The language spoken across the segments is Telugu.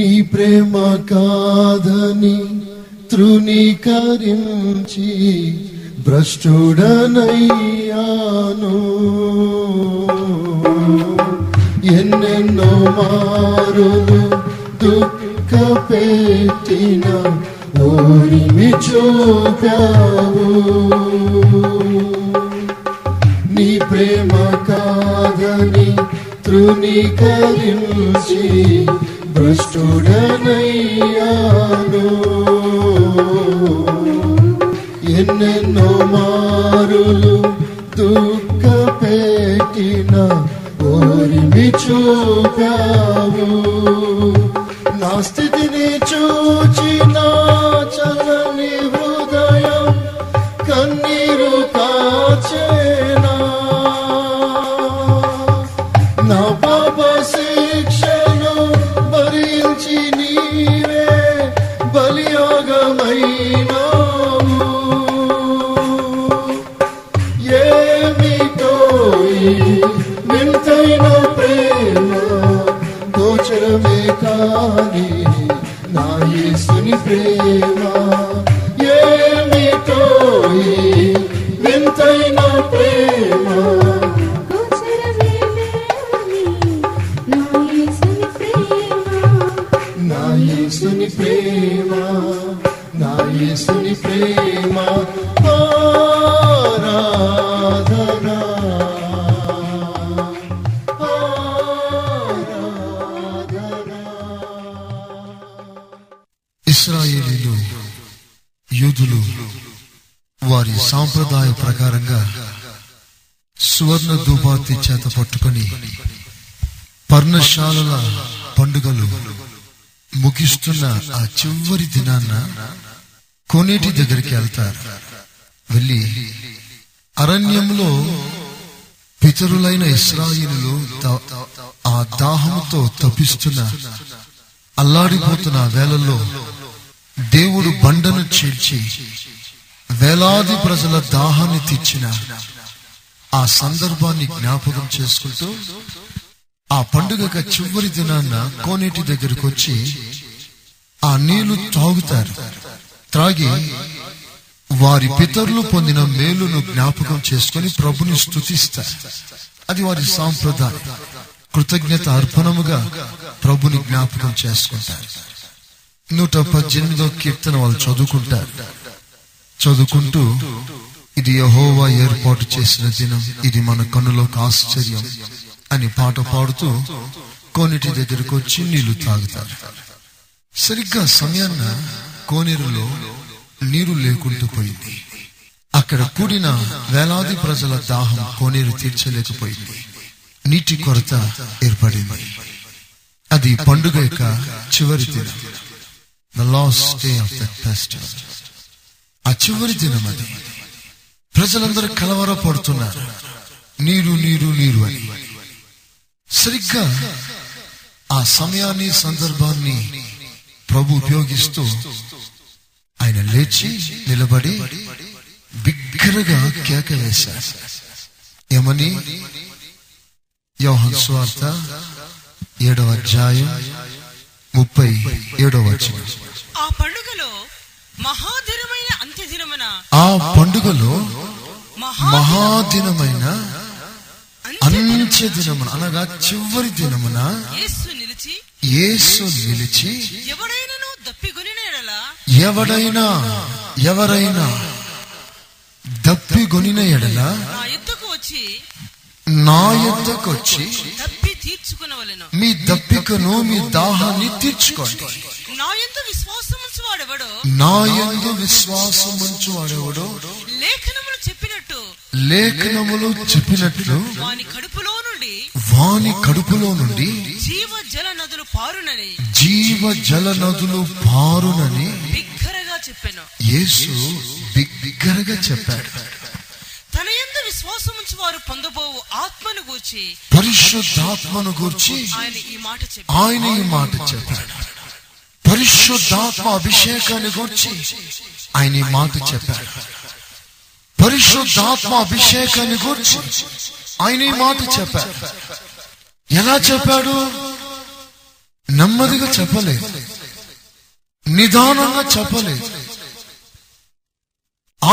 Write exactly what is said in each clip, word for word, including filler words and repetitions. నీ ప్రేమ కాదని తృణీకరించి భ్రష్టుడనయ్యాను. ఎన్నెన్నో మారులు దుఃఖపెట్టిన ఓరిమి చూపావు. నీ ప్రేమ కాదని తృణీకరించి భ్రష్టుడనయ్యాను. ఎన్నెన్నో మారులు దుఃఖపెట్టిన ఓరిమి చూపావు. నా స్థితిని చూచిన చల్లని హృదయం కన్నీరు కాచేనా. నా పాప శిక్షను భరించి నీవే బలియాగమైనా. వింతైన ప్రేమ గోచరమే కాని నా యేసుని ప్రేమ ఏమిటో. వింతైన ప్రేమ గోచరమే కాని నా యేసుని ప్రేమ నా యేసుని ప్రేమ నా యేసుని ప్రేమ ఆరాధనా. ఇశ్రాయేలీలు యూదులు వారి సాంప్రదాయ ప్రకారంగా సువర్ణ ధూపార్తి చేత పట్టుకొని పర్ణశాలల పండుగలు ముగిస్తున్న ఆ చివరి దినాన కోనేటి దగ్గరికి వెళ్తారు. వెళ్ళి అరణ్యంలో పితరులైన ఇశ్రాయేలీలు ఆ దాహంతో తపిస్తున్న అల్లాడిపోతున్న వేళల్లో దేవుడు బండను చీల్చి వేలాది ప్రజల దాహాన్ని తీర్చిన ఆ సందర్భాన్ని జ్ఞాపకం చేసుకుంటూ ఆ పండుగ చివరి దినాన కోనేటి దగ్గరకు వచ్చి ఆ నీళ్లు తాగుతారు. త్రాగి వారి పితరులు పొందిన మేలును జ్ఞాపకం చేసుకుని ప్రభుని స్తుతిస్తారు. అది వారి సాంప్రదాయం. కృతజ్ఞత అర్పణముగా ప్రభుని జ్ఞాపకం చేసుకుంటారు. నూట పద్దెనిమిదో కీర్తన వాళ్ళు చదువుకుంటారు. చదువుకుంటూ, ఇది యెహోవా ఏర్పాటు చేసిన దినం, ఇది మన కన్నులకు ఆశ్చర్యం అని పాట పాడుతూ కోనేటి దగ్గరకు వచ్చి నీళ్లు తాగుతారు. సరిగ్గా సమయాన కోనేరులో నీరు లేకుండా పోయింది. అక్కడ కూడిన వేలాది ప్రజల దాహం కోనేరు తీర్చలేకపోయింది. నీటి కొరత ఏర్పడింది. అది పండుగ యొక్క చివరి దినం. The last day of that festival. ఆ చివరి దినం అది. ప్రజలందరూ కలవర పడుతున్నారు, నీరు నీరు నీరు అని. సరిగ్గా ఆ సమయాన్ని సందర్భాన్ని ప్రభు ఉపయోగిస్తూ ఆయన లేచి నిలబడి బిగ్గరగా కేక వేశారు. ఏమని? యోహాను సువార్త ఏడవ అధ్యాయం ముప్పై ఏడవ వచనం. ఆ పండుగలో మహాదినమైన అంత్యదినమున ఆ పండుగలో మహాదినమైన అంత్యదినమున అనగా చివరి దినమున యేసు నిలిచి ఎవడైనాను దప్పిగొనిన యెడల ఎవడైనా ఎవరైనా దప్పిగొనిన యెడల నా యొద్దకు వచ్చి నా యొద్దకు వచ్చి మీ దప్పికను మీ దాహాన్ని తీర్చుకోండి. నా యందు విశ్వాసముంచువాడెవడో నా యందు విశ్వాసముంచువాడెవడో లేఖనములు చెప్పినట్టు లేఖనములు చెప్పినట్లు వాని కడుపులో నుండి వాని కడుపులో నుండి జీవ జల నదులు పారునని జీవ జల నదులు పారునని బిగ్గరగా చెప్పాను. యేసు బిగ్గరగా చెప్పాడు. తన యందు విశ్వాసముంచు వారు పొందబోవు ఆత్మను గూర్చి పరిశుద్ధాత్మను గూర్చి ఆయన ఈ మాట చెప్పాడు. ఆయన ఈ మాట చెప్పాడు. పరిశుద్ధాత్మ అభిషేకాన్ని గూర్చి ఆయన ఈ మాట చెప్పాడు. పరిశుద్ధాత్మ అభిషేకాన్ని గూర్చి ఆయన ఈ మాట చెప్పాడు. ఎలా చెప్పాడు? నెమ్మదిగా చెప్పలేదు, నిదానంగా చెప్పలేదు,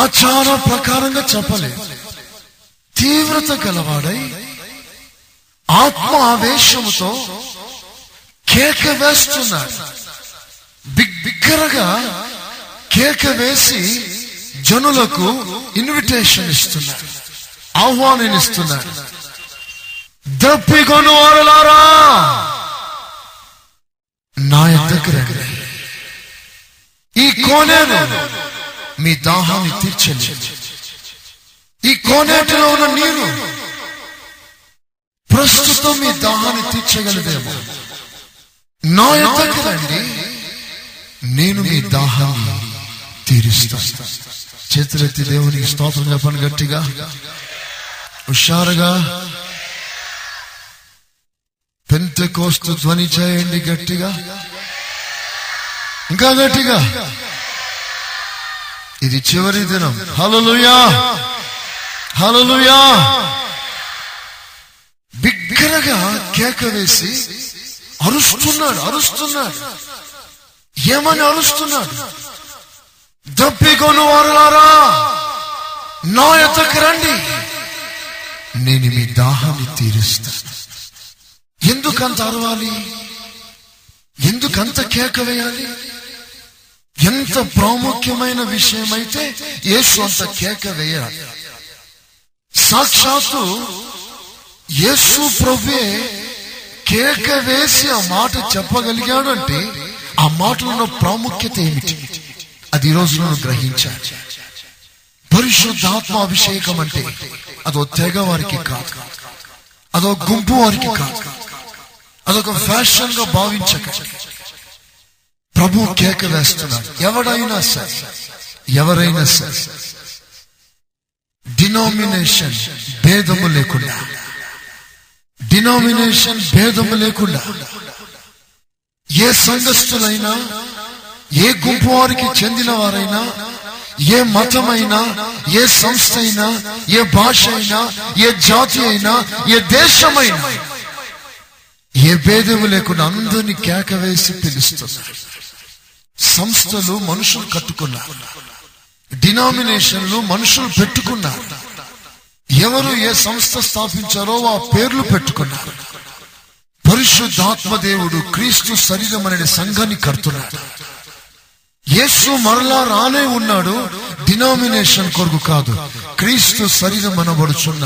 ఆచార ప్రకారంగా చెప్పలేదు. తీవ్రత గలవాడై ఆత్మ ఆవేశంతో కేక వేస్తున్నాడు. బిగ్గరగా కేక వేసి జనులకు ఇన్విటేషన్ ఇస్తున్నాడు, ఆహ్వానిస్తున్నాడు. ద్రప్పికొను వారలారా నా దగ్గర ఈ కోనేరు మీ దాహాన్ని తీర్చండి. ఈ కోనేటిలో ఉన్న నీరు ప్రస్తుతం మీ దాహాన్ని తీర్చగలదేమో. నా దగ్గర రండి, నేను మీ దాహాన్ని తీరుస్తాను. చేతులెత్తి దేవునికి స్తోత్రం చెప్పండి గట్టిగా, హుషారుగా. పెంతెకోస్తు ధ్వని చేయండి గట్టిగా, ఇంకా గట్టిగా. ఇది చివరి దినం. హల్లెలూయా, హల్లెలూయా. బిగ్గరగా కేక వేసి అరుస్తున్నాడు, అరుస్తున్నాడు. ఏమని అరుస్తున్నాడు? ద్రప్పికొను వారలారా నా యొద్దకు రండి, నేను మీ దాహాన్ని తీరుస్తాను. ఎందుకంత అరవాలి? ఎందుకంత కేక వేయాలి? ఎంత ప్రాముఖ్యమైన విషయమైతే యేసు అంత కేక వేయాలి. సాక్షాత్తు యేసు ప్రభువే కేక వేసి ఆ మాట చెప్పగలిగాడు అంటే ఆ మాటలో ప్రాముఖ్యత ఏమిటి? అది ఈరోజు నేను గ్రహించాను. పరిశుద్ధాత్మ అభిషేకం అంటే అదో తెగ వారికి కాదు, అదో గుంపు వారికి కాదు, అదొక ఫ్యాషన్ గా భావించక ప్రభు కేక వేస్తున్నాడు. ఎవరైనా సరే, ఎవరైనా సరే, డినామినేషన్ భేదము లేకుండా, డినామినేషన్ భేదము లేకుండా, ఏ సంఘస్థులైనా, ఏ గుంపు వారికి చెందిన వారైనా, ఏ మతమైనా, ఏ సంస్థ అయినా, ఏ భాష అయినా, ఏ జాతి అయినా, ఏ దేశమైనా, ఏ భేదము లేకుండా అందరినీ కేక వేసి పిలుస్తున్నారు. సంస్థలు మనుషులు కట్టుకున్నారు, డినామినేషన్లు మనుషులు పెట్టుకున్నారు. ఎవరు ఏ సంస్థ స్థాపించారో ఆ పేర్లు పెట్టుకున్నారు. పరిశుద్ధాత్మ దేవుడు క్రీస్తు శరీరం అనే సంఘాన్ని కడుతున్నాడు. యేసు మరలా రానే ఉన్నాడు, డినామినేషన్ కొరకు కాదు, క్రీస్తు శరీరం అనబడుచున్న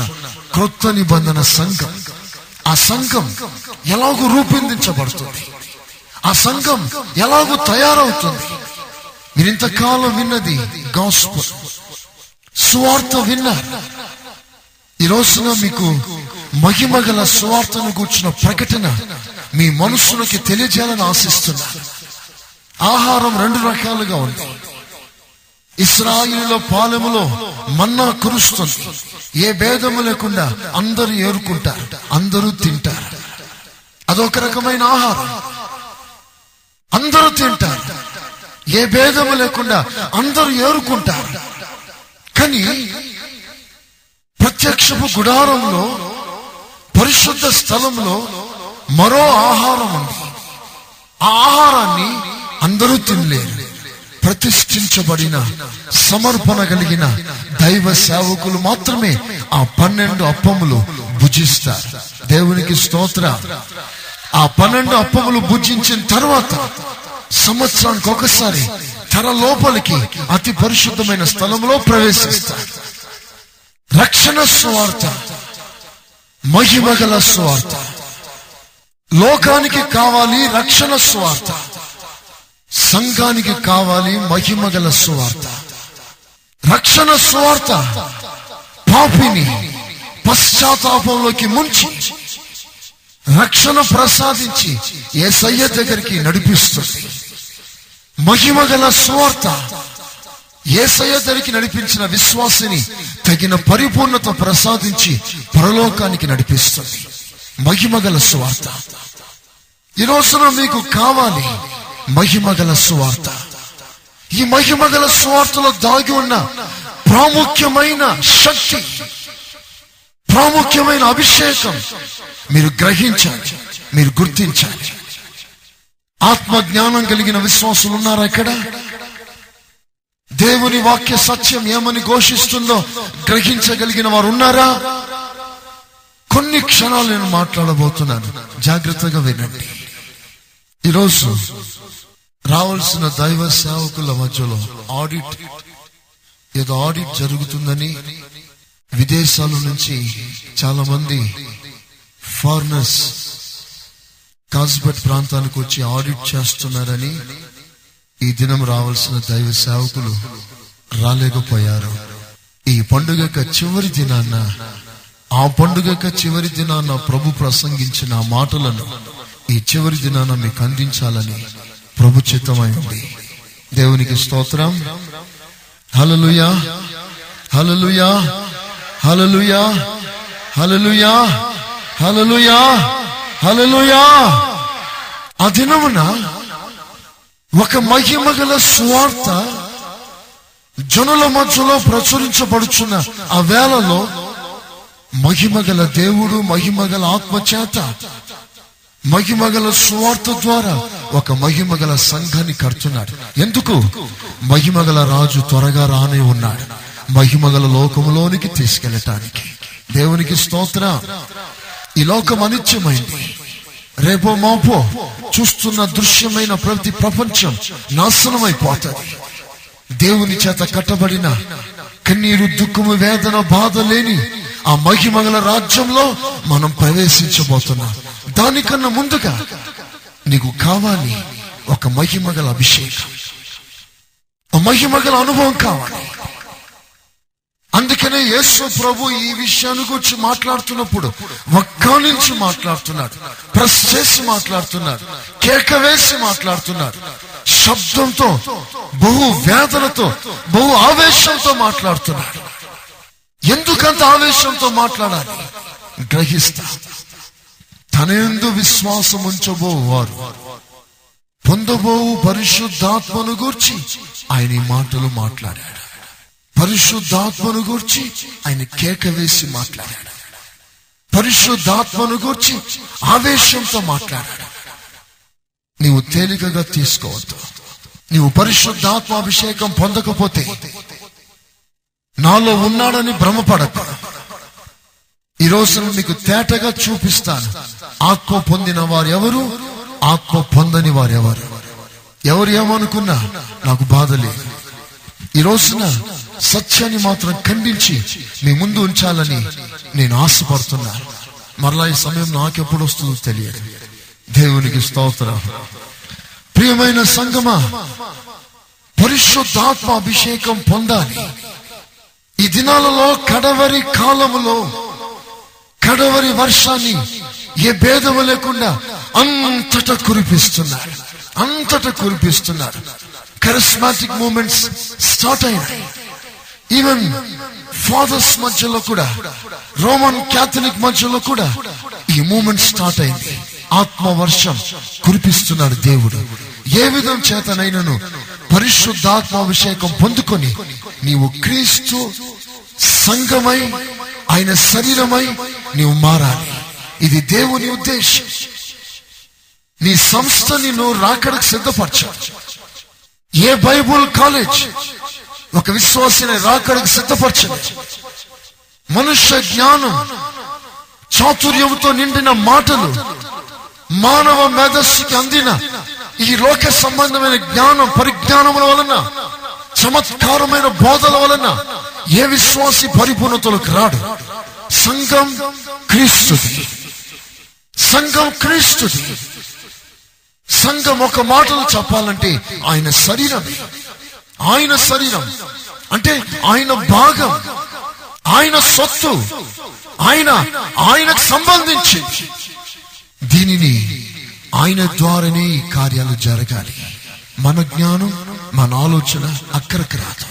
క్రొత్త నిబంధన సంఘం. ఆ సంఘం ఎలాగూ రూపొందించబడుతుంది, ఆ సంఘం ఎలాగూ తయారవుతుంది. మీరింతకాలం విన్నది గాస్పుల్, సువార్త విన్నారు. ఈ రోజున మీకు మహిమ గల సువార్తను గూర్చిన ప్రకటన మీ మనస్సులోకి తెలియజేయాలని ఆశిస్తున్నా. ఆహారం రెండు రకాలుగా ఉంది. ఇశ్రాయేలుల పాలెములో మన్నా కురుస్తుంది, ఏ భేదము లేకుండా అందరూ ఏరుకుంటారు, అందరూ తింటారు. అదొక రకమైన ఆహారం, అందరూ తింటారు, ఏ భేదము లేకుండా అందరూ ఏరుకుంటారు. కానీ ప్రత్యక్షపు గుడారంలో, పరిశుద్ధ స్థలంలో మరో ఆహారం ఉంది. ఆ ఆహారాన్ని అందరూ తినలేరు. ప్రతిష్ఠించబడిన సమర్పణ కలిగిన దైవ సేవకులు మాత్రమే ఆ పన్నెండు అప్పములు భుజిస్తారు. దేవునికి స్తోత్ర. ఆ పన్నెండు అప్పములు భుజించిన తర్వాత సంవత్సరానికి ఒకసారి తెర లోపలికి అతి పరిశుద్ధమైన స్థలంలో ప్రవేశిస్తారు. రక్షణ సువార్త, మహిమ గల సువార్త. లోకానికి కావాలి రక్షణ సువార్త, సంఘానికి కావాలి మహిమ గల సువార్త. రక్షణ సువార్త పాపిని పశ్చాత్తాపంలోకి ముంచి రక్షణ ప్రసాదించి యేసయ్య దగ్గరికి నడిపిస్తుంది. మహిమ గల సువార్త యేసయ్య దగ్గరికి నడిపించిన విశ్వాసిని తగిన పరిపూర్ణత ప్రసాదించి పరలోకానికి నడిపిస్తుంది. మహిమ గల సువార్త. ఈ రోజున మీకు కావాలి మహిమగల సువార్త. ఈ మహిమగల సువార్తలో దాగి ఉన్న ప్రాముఖ్యమైన శక్తి, ప్రాముఖ్యమైన అభిషేకం మీరు గ్రహించాలి, మీరు గుర్తించాలి. ఆత్మజ్ఞానం కలిగిన విశ్వాసులు ఉన్నారా ఇక్కడ? దేవుని వాక్య సత్యం ఏమని ఘోషిస్తుందో గ్రహించగలిగిన వారు ఉన్నారా? కొన్ని క్షణాలు నేను మాట్లాడబోతున్నాను, జాగ్రత్తగా వినండి. ఈరోజు రావాల్సిన దైవ సేవకుల మధ్యలో ఆడిట్, ఏదో ఆడిట్ జరుగుతుందని విదేశాల నుంచి చాలా మంది ఫారినర్స్ కాస్బెట్ ప్రాంతానికి వచ్చి ఆడిట్ చేస్తున్నారని ఈ దినం రావాల్సిన దైవ సేవకులు రాలేకపోయారు. ఈ పండుగక చివరి దినాన్న ఆ పండుగక చివరి దినాన్న ప్రభు ప్రసంగించిన ఆ మాటలను ఈ చివరి దినాన మీకు అందించాలని ప్రభు చిత్తమైంది. దేవునికి స్తోత్రం. హల్లెలూయా, హల్లెలూయా, హల్లెలూయా, హల్లెలూయా, హల్లెలూయా, హల్లెలూయా. ఆ దినమున ఒక మహిమ గల సువార్త జనుల మధ్యలో ప్రచురించబడుచున్న ఆ వేళలో మహిమ గల దేవుడు మహిమ గల ఆత్మచేత మహిమ గల సువార్త ద్వారా ఒక మహిమ గల సంఘాన్ని కడుతున్నాడు. ఎందుకు? మహిమ గల రాజు త్వరగా రానే ఉన్నాడు, మహిమ గల లోకంలోనికి తీసుకెళ్ళటానికి. దేవునికి స్తోత్ర. ఈ లోకం అనిత్యమైంది. రేపో మాపో చూస్తున్న దృశ్యమైన ప్రతి ప్రపంచం నాశనమైపోతుంది. దేవుని చేత కట్టబడిన కన్నీరు, దుఃఖము, వేదన, బాధ లేని ఆ మహిమగల రాజ్యంలో మనం ప్రవేశించబోతున్నాం. దానికన్నా ముందుగా నీకు కావాలి ఒక మహిమగల అభిషేకం, ఆ మహిమగల అనుభవం కావాలి. అందుకనే యేసు ప్రభు ఈ విషయాన్ని గురించి మాట్లాడుతున్నప్పుడు ఒక్క నుంచి మాట్లాడుతున్నాడు, ప్రెస్ చేసి మాట్లాడుతున్నాడు, కేక వేసి మాట్లాడుతున్నాడు, శబ్దంతో, బహు వేదనతో, బహు ఆవేశంతో మాట్లాడుతున్నాడు. ఎందుకంత ఆవేశంతో మాట్లాడాలి? గ్రహిస్తా తనేందు విశ్వాసం ఉంచబోవారు పొందబోవు పరిశుద్ధాత్మను గూర్చి ఆయన ఈ మాటలు మాట్లాడాడు. పరిశుద్ధాత్మను గూర్చి ఆయన కేక వేసి మాట్లాడాడు. పరిశుద్ధాత్మను గూర్చి ఆవేశంతో మాట్లాడాడు. నీవు తేలికగా తీసుకోవద్దు. నీవు పరిశుద్ధాత్మాభిషేకం పొందకపోతే నాలో ఉన్నాడని భ్రమపడకు. ఈరోజు నీకు తేటగా చూపిస్తాను ఆత్మ పొందిన వారు ఎవరు, ఆత్మ పొందని వారెవరు. ఎవరు ఏమనుకున్నా నాకు బాధ లేదు. ఈ రోజున సత్యాన్ని మాత్రం ఖండించి మీ ముందు ఉంచాలని నేను ఆశపడుతున్నా. మరలా ఈ సమయం నాకెప్పుడు వస్తుందో తెలియదు. దేవునికి స్తోత్రం. ప్రియమైన సంగమా, పరిశుద్ధాత్మ అభిషేకం పొందాలి. ఈ దినాలలో కడవరి కాలములో కడవరి వర్షాన్ని ఏ భేదము లేకుండా అంతటా కురిపిస్తున్నారు, అంతటా కురిపిస్తున్నారు. కరిస్మాటిక్ మూమెంట్స్ స్టార్ట్ అయినాయి. ఈవెన్ ఫాదర్స్ మధ్యలో కూడా, రోమన్ క్యాథలిక్ మధ్యలో కూడా ఈ మూమెంట్ స్టార్ట్ అయింది. ఆత్మవర్షం కురిపిస్తున్నాడు దేవుడు. ఏ విధం చేతనైనను పరిశుద్ధాత్మాభిషేకం పొందుకొని నీవు క్రీస్తు సంఘమై, ఆయన శరీరమై నీవు మారాలి. ఇది దేవుని ఉద్దేశం. నీ సంస్థ నిన్ను రాకడకు సిద్ధపరచాలి. ఏ బైబుల్ కాలేజ్ ఒక విశ్వాసిని రాకడకు సిద్ధపరచలేదు. మనుష్య జ్ఞానం, చాతుర్యంతో నిండిన మాటలు, మానవ మేధస్సుకి అందిన ఈ లోక సంబంధమైన జ్ఞానం, పరిజ్ఞానముల వలన, చమత్కారమైన బోధల వలన ఏ విశ్వాసి పరిపూర్ణతలకు రాడు. సంఘం క్రీస్తుది, సంఘం క్రీస్తుది. సంఘం ఒక మాటలు చెప్పాలంటే ఆయన శరీరం, ఆయన శరీరం అంటే ఆయన భాగం, ఆయన సొత్తు, ఆయన ఆయనకు సంబంధించి దీనిని ఆయన ద్వారానే ఈ కార్యాలు జరగాలి. మన జ్ఞానం, మన ఆలోచన అక్కడికి రాదు.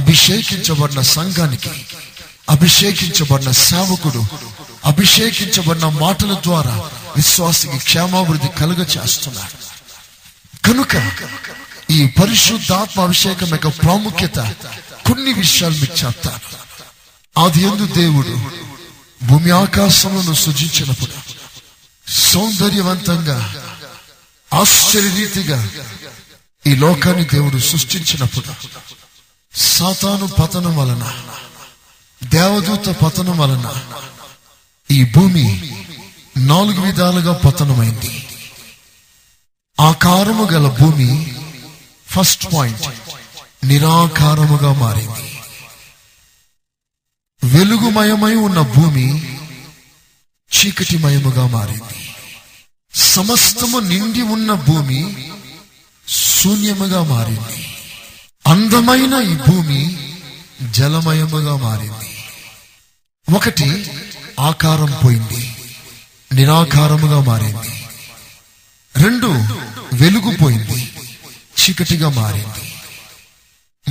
అభిషేకించబడిన సంఘానికి అభిషేకించబడిన సేవకుడు అభిషేకించబడిన మాటల ద్వారా విశ్వాసికి క్షేమాభివృద్ధి కలుగ చేస్తున్నాడు. కనుక ఈ పరిశుద్ధాత్మ అభిషేకం యొక్క ప్రాముఖ్యత కొన్ని విషయాలు మీకు చెప్తాను. ఆది యందు దేవుడు భూమి ఆకాశమును సృజించినప్పుడు సౌందర్యవంతంగా ఆశ్చర్యరీతిగా ఈ లోకాన్ని దేవుడు సృష్టించినప్పుడు సాతాను పతనం వలన, దేవదూత పతనం వలన ఈ భూమి నాలుగు విధాలుగా పతనమైంది. ఆకారము గల భూమి, ఫస్ట్ పాయింట్, నిరాకారముగా మారింది. వెలుగుమయమై ఉన్న భూమి చీకటిమయముగా మారింది. సమస్తము నిండి ఉన్న భూమి శూన్యముగా మారింది. అందమైన ఈ భూమి జలమయముగా మారింది. ఒకటి, ఆకారం పోయింది, నిరాకారముగా మారింది. రెండు, వెలుగు పోయింది, చీకటిగా మారింది.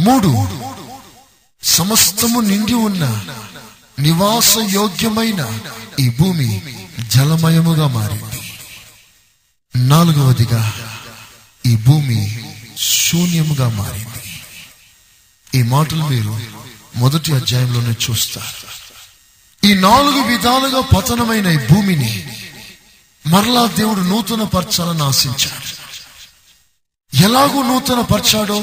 మూడు, సమస్తము నిండి ఉన్న నివాసయోగ్యమైన ఈ భూమి జలమయముగా మారింది. నాలుగవదిగా ఈ భూమి శూన్యముగా మారింది. ఈ మాటలు మీరు మొదటి అధ్యాయంలోనే చూస్తారు. ఈ నాలుగు విధాలుగా పతనమైన ఈ భూమిని మరలా దేవుడు నూతన పరచాలని ఆశించాడు. ఎలాగూ నూతన పరచాడో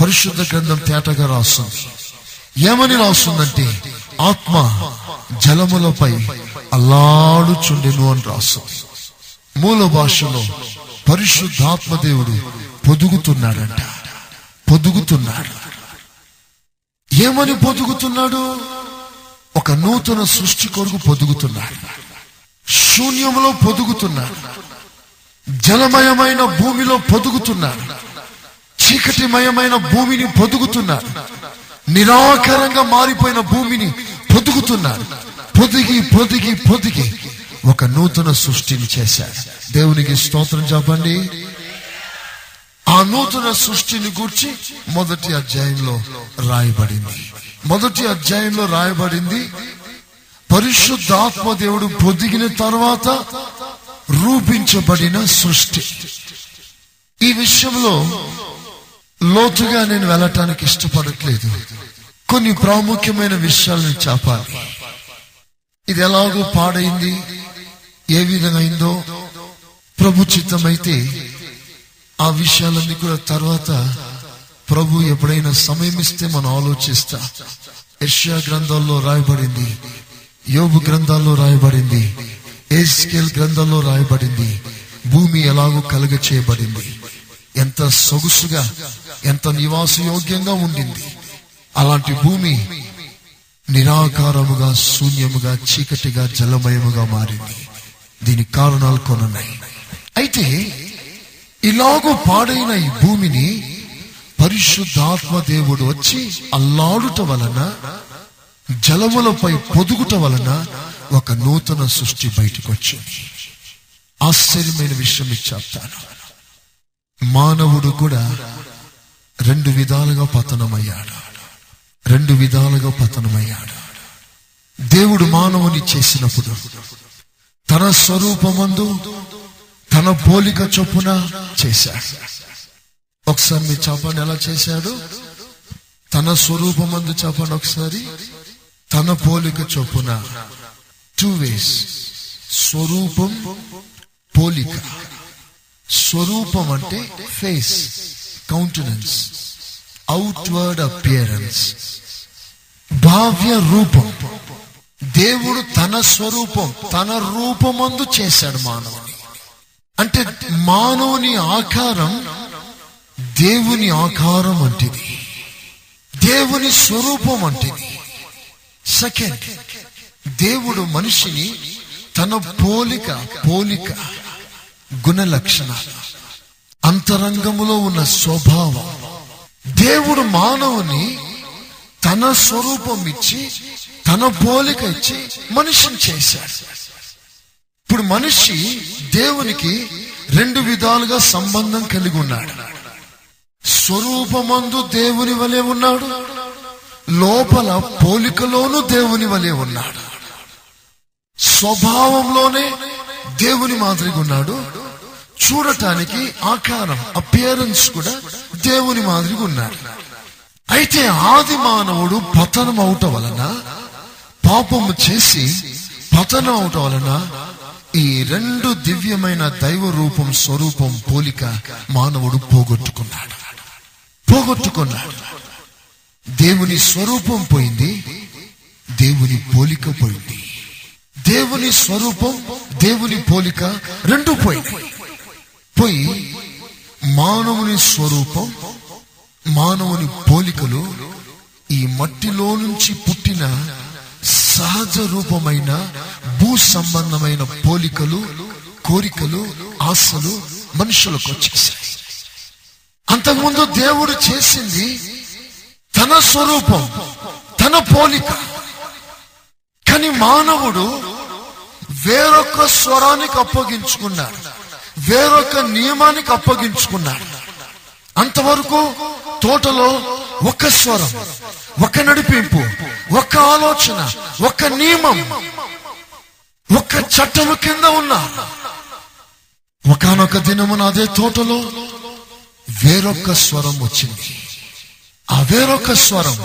పరిశుద్ధ గ్రంథం తేటగా రాస్తుంది. ఏమని రాస్తుందంటే, ఆత్మ జలములపై అల్లాడుచుండెను అని రాస్తుంది. మూల భాషలో పరిశుద్ధాత్మ దేవుడు పొదుగుతున్నాడంట. పొదుగుతున్నాడు. ఏమని పొదుగుతున్నాడు? ఒక నూతన సృష్టి కొరకు పొదుగుతున్నాడు. శూన్యంలో పొదుగుతున్నాడు. జలమయమైన భూమిలో పొదుగుతున్నాడు. చీకటిమయమైన భూమిని పొదుగుతున్నాడు. నిరాకారంగా మారిపోయిన భూమిని పొదుగుతున్నాడు. పొదిగి పొదిగి పొదిగి ఒక నూతన సృష్టిని చేశాడు. దేవునికి స్తోత్రం చెప్పండి. ఆ నూతన సృష్టిని గురించి మొదటి అధ్యాయంలో రాయబడింది. మొదటి అధ్యాయంలో రాయబడింది, పరిశుద్ధాత్మ దేవుడు పొదిగిన తర్వాత రూపించబడిన సృష్టి. ఈ విషయంలో లోతుగా నేను వెళ్ళటానికి ఇష్టపడట్లేదు. కొన్ని ప్రాముఖ్యమైన విషయాలను చెప్పాలి. ఇది ఎలాగో పాడైంది, ఏ విధంగా అయిందో ప్రభు చిత్తమైతే ఆ విషయాలన్నీ కూడా తర్వాత ప్రభు ఎప్పుడైనా సమయం ఇస్తే మనం ఆలోచిస్తా. యెషయా గ్రంథాల్లో రాయబడింది, యోబు గ్రంథాల్లో రాయబడింది, ఎజ్కేల్ గ్రంథాల్లో రాయబడింది. భూమి ఎలాగో కలుగ చేయబడింది, ఎంత సొగుసుగా, ఎంత నివాసయోగ్యంగా ఉండింది. అలాంటి భూమి నిరాకారముగా, శూన్యముగా, చీకటిగా, జలమయముగా మారింది. దీని కారణాలు కొనున్నాయి. అయితే ఇలాగూ పాడైన ఈ భూమిని పరిశుద్ధాత్మ దేవుడు వచ్చి అల్లాడుట వలన, జలములపై పొదుగుట వలన ఒక నూతన సృష్టి బయటకు వచ్చింది. ఆశ్చర్యమైన విషయం మీకు చెప్తాను. మానవుడు కూడా రెండు విధాలుగా పతనమయ్యాడు. రెండు విధాలుగా పతనమయ్యాడు. దేవుడు మానవుని చేసినప్పుడు తన స్వరూపమందు తన పోలిక చొప్పున చేశాడు. ఒకసారి మీ చెప్పండి, ఎలా చేశాడు? తన స్వరూపమందు చెప్పండి ఒకసారి. తన పోలిక చొప్పున, టూ వేస్, స్వరూపం, పోలిక. స్వరూపం అంటే ఫేస్, కౌంటెనెన్స్, అవుట్వర్డ్ అపియరెన్స్, భావ్య రూపం. దేవుడు తన స్వరూపం, తన రూపమందు చేశాడు మానవుని. అంటే మానవుని ఆకారం దేవుని ఆకారం వంటిది, దేవుని స్వరూపం వంటిది. సెకండ్, దేవుడు మనిషిని తన పోలిక, పోలిక గుణ లక్షణాలు, అంతరంగములో ఉన్న స్వభావం. దేవుడు మానవుని తన స్వరూపం ఇచ్చి, తన పోలిక ఇచ్చి మనిషిని చేశాడు. ఇప్పుడు మనిషి దేవునికి రెండు విధాలుగా సంబంధం కలిగి ఉన్నాడు. స్వరూపమందు దేవుని వలె ఉన్నాడు, లోపల పోలికలోనూ దేవుని వలె ఉన్నాడు. స్వభావంలోనే దేవుని మాదిరిగా ఉన్నాడు. చూడటానికి ఆకారం, అపియరెన్స్ కూడా దేవుని మాదిరిగా ఉన్నాడు. అయితే ఆది మానవుడు పతనం అవటం వలన, పాపము చేసి పతనం అవటం వలన ఈ రెండు దివ్యమైన దైవ రూపం స్వరూపం పోలిక మానవుడు పోగొట్టుకున్నాడు పోగొట్టుకున్నాడు దేవుని స్వరూపం పోయింది, దేవుని పోలిక పోయింది. దేవుని స్వరూపం, దేవుని పోలిక రెండు పోయింది. పోయి మానవుని స్వరూపం, మానవుని పోలికలు ఈ మట్టిలో నుంచి పుట్టిన సహజ రూపమైన భూ సంబంధమైన పోలికలు, కోరికలు, ఆశలు మనుషులకు వచ్చేసాయి. అంతకుముందు దేవుడు చేసింది తన స్వరూపం, తన పోలిక. కానీ మానవుడు వేరొక స్వరానికి అప్పగించుకున్నాడు, వేరొక నియమానికి అప్పగించుకున్నాడు. అంతవరకు తోటలో ఒక స్వరం, ఒక నడిపింపు, ఒక ఆలోచన, ఒక నియమం, ఒక చట్టము కింద ఉన్నా. ఒకానొక దినమున అదే తోటలో వేరొక స్వరం వచ్చింది. ఆ వేరొక స్వరం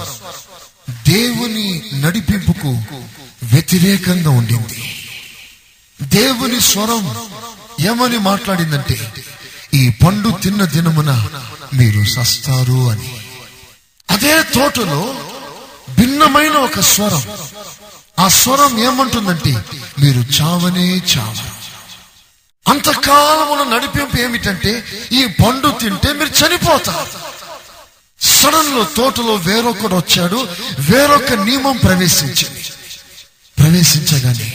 దేవుని నడిపింపుకు వ్యతిరేకంగా ఉండింది. దేవుని స్వరం ఏమని మాట్లాడిందంటే, ఈ పండు తిన్న దినమున మీరు చస్తారు అని. అదే తోటలో భిన్నమైన ఒక స్వరం, ఆ స్వరం ఏమంటుందంటే మీరు చావనే చావ. అంతకాలమున నడిపింపు ఏమిటంటే ఈ పండు తింటే మీరు చనిపోతారు. సడన్ లో తోటలో వేరొకడు వచ్చాడు, వేరొక నియమం ప్రవేశించింది. ప్రవేశించగానే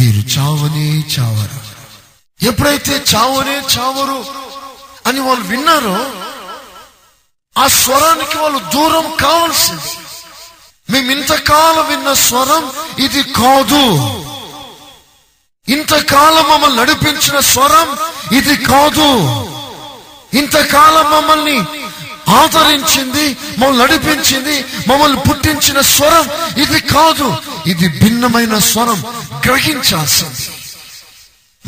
మీరు చావనే చావరు. ఎప్పుడైతే చావనే చావరు అని వాళ్ళు విన్నారో ఆ స్వరానికి వాళ్ళు దూరం కావాల్సింది. మేము ఇంతకాలం విన్న స్వరం ఇది కాదు, ఇంతకాలం మమ్మల్ని నడిపించిన స్వరం ఇది కాదు, ఇంతకాలం మమ్మల్ని ఆదరించింది, మమ్మల్ని నడిపించింది, మమ్మల్ని పుట్టించిన స్వరం ఇది కాదు, ఇది భిన్నమైన స్వరం గ్రహించాల్సింది.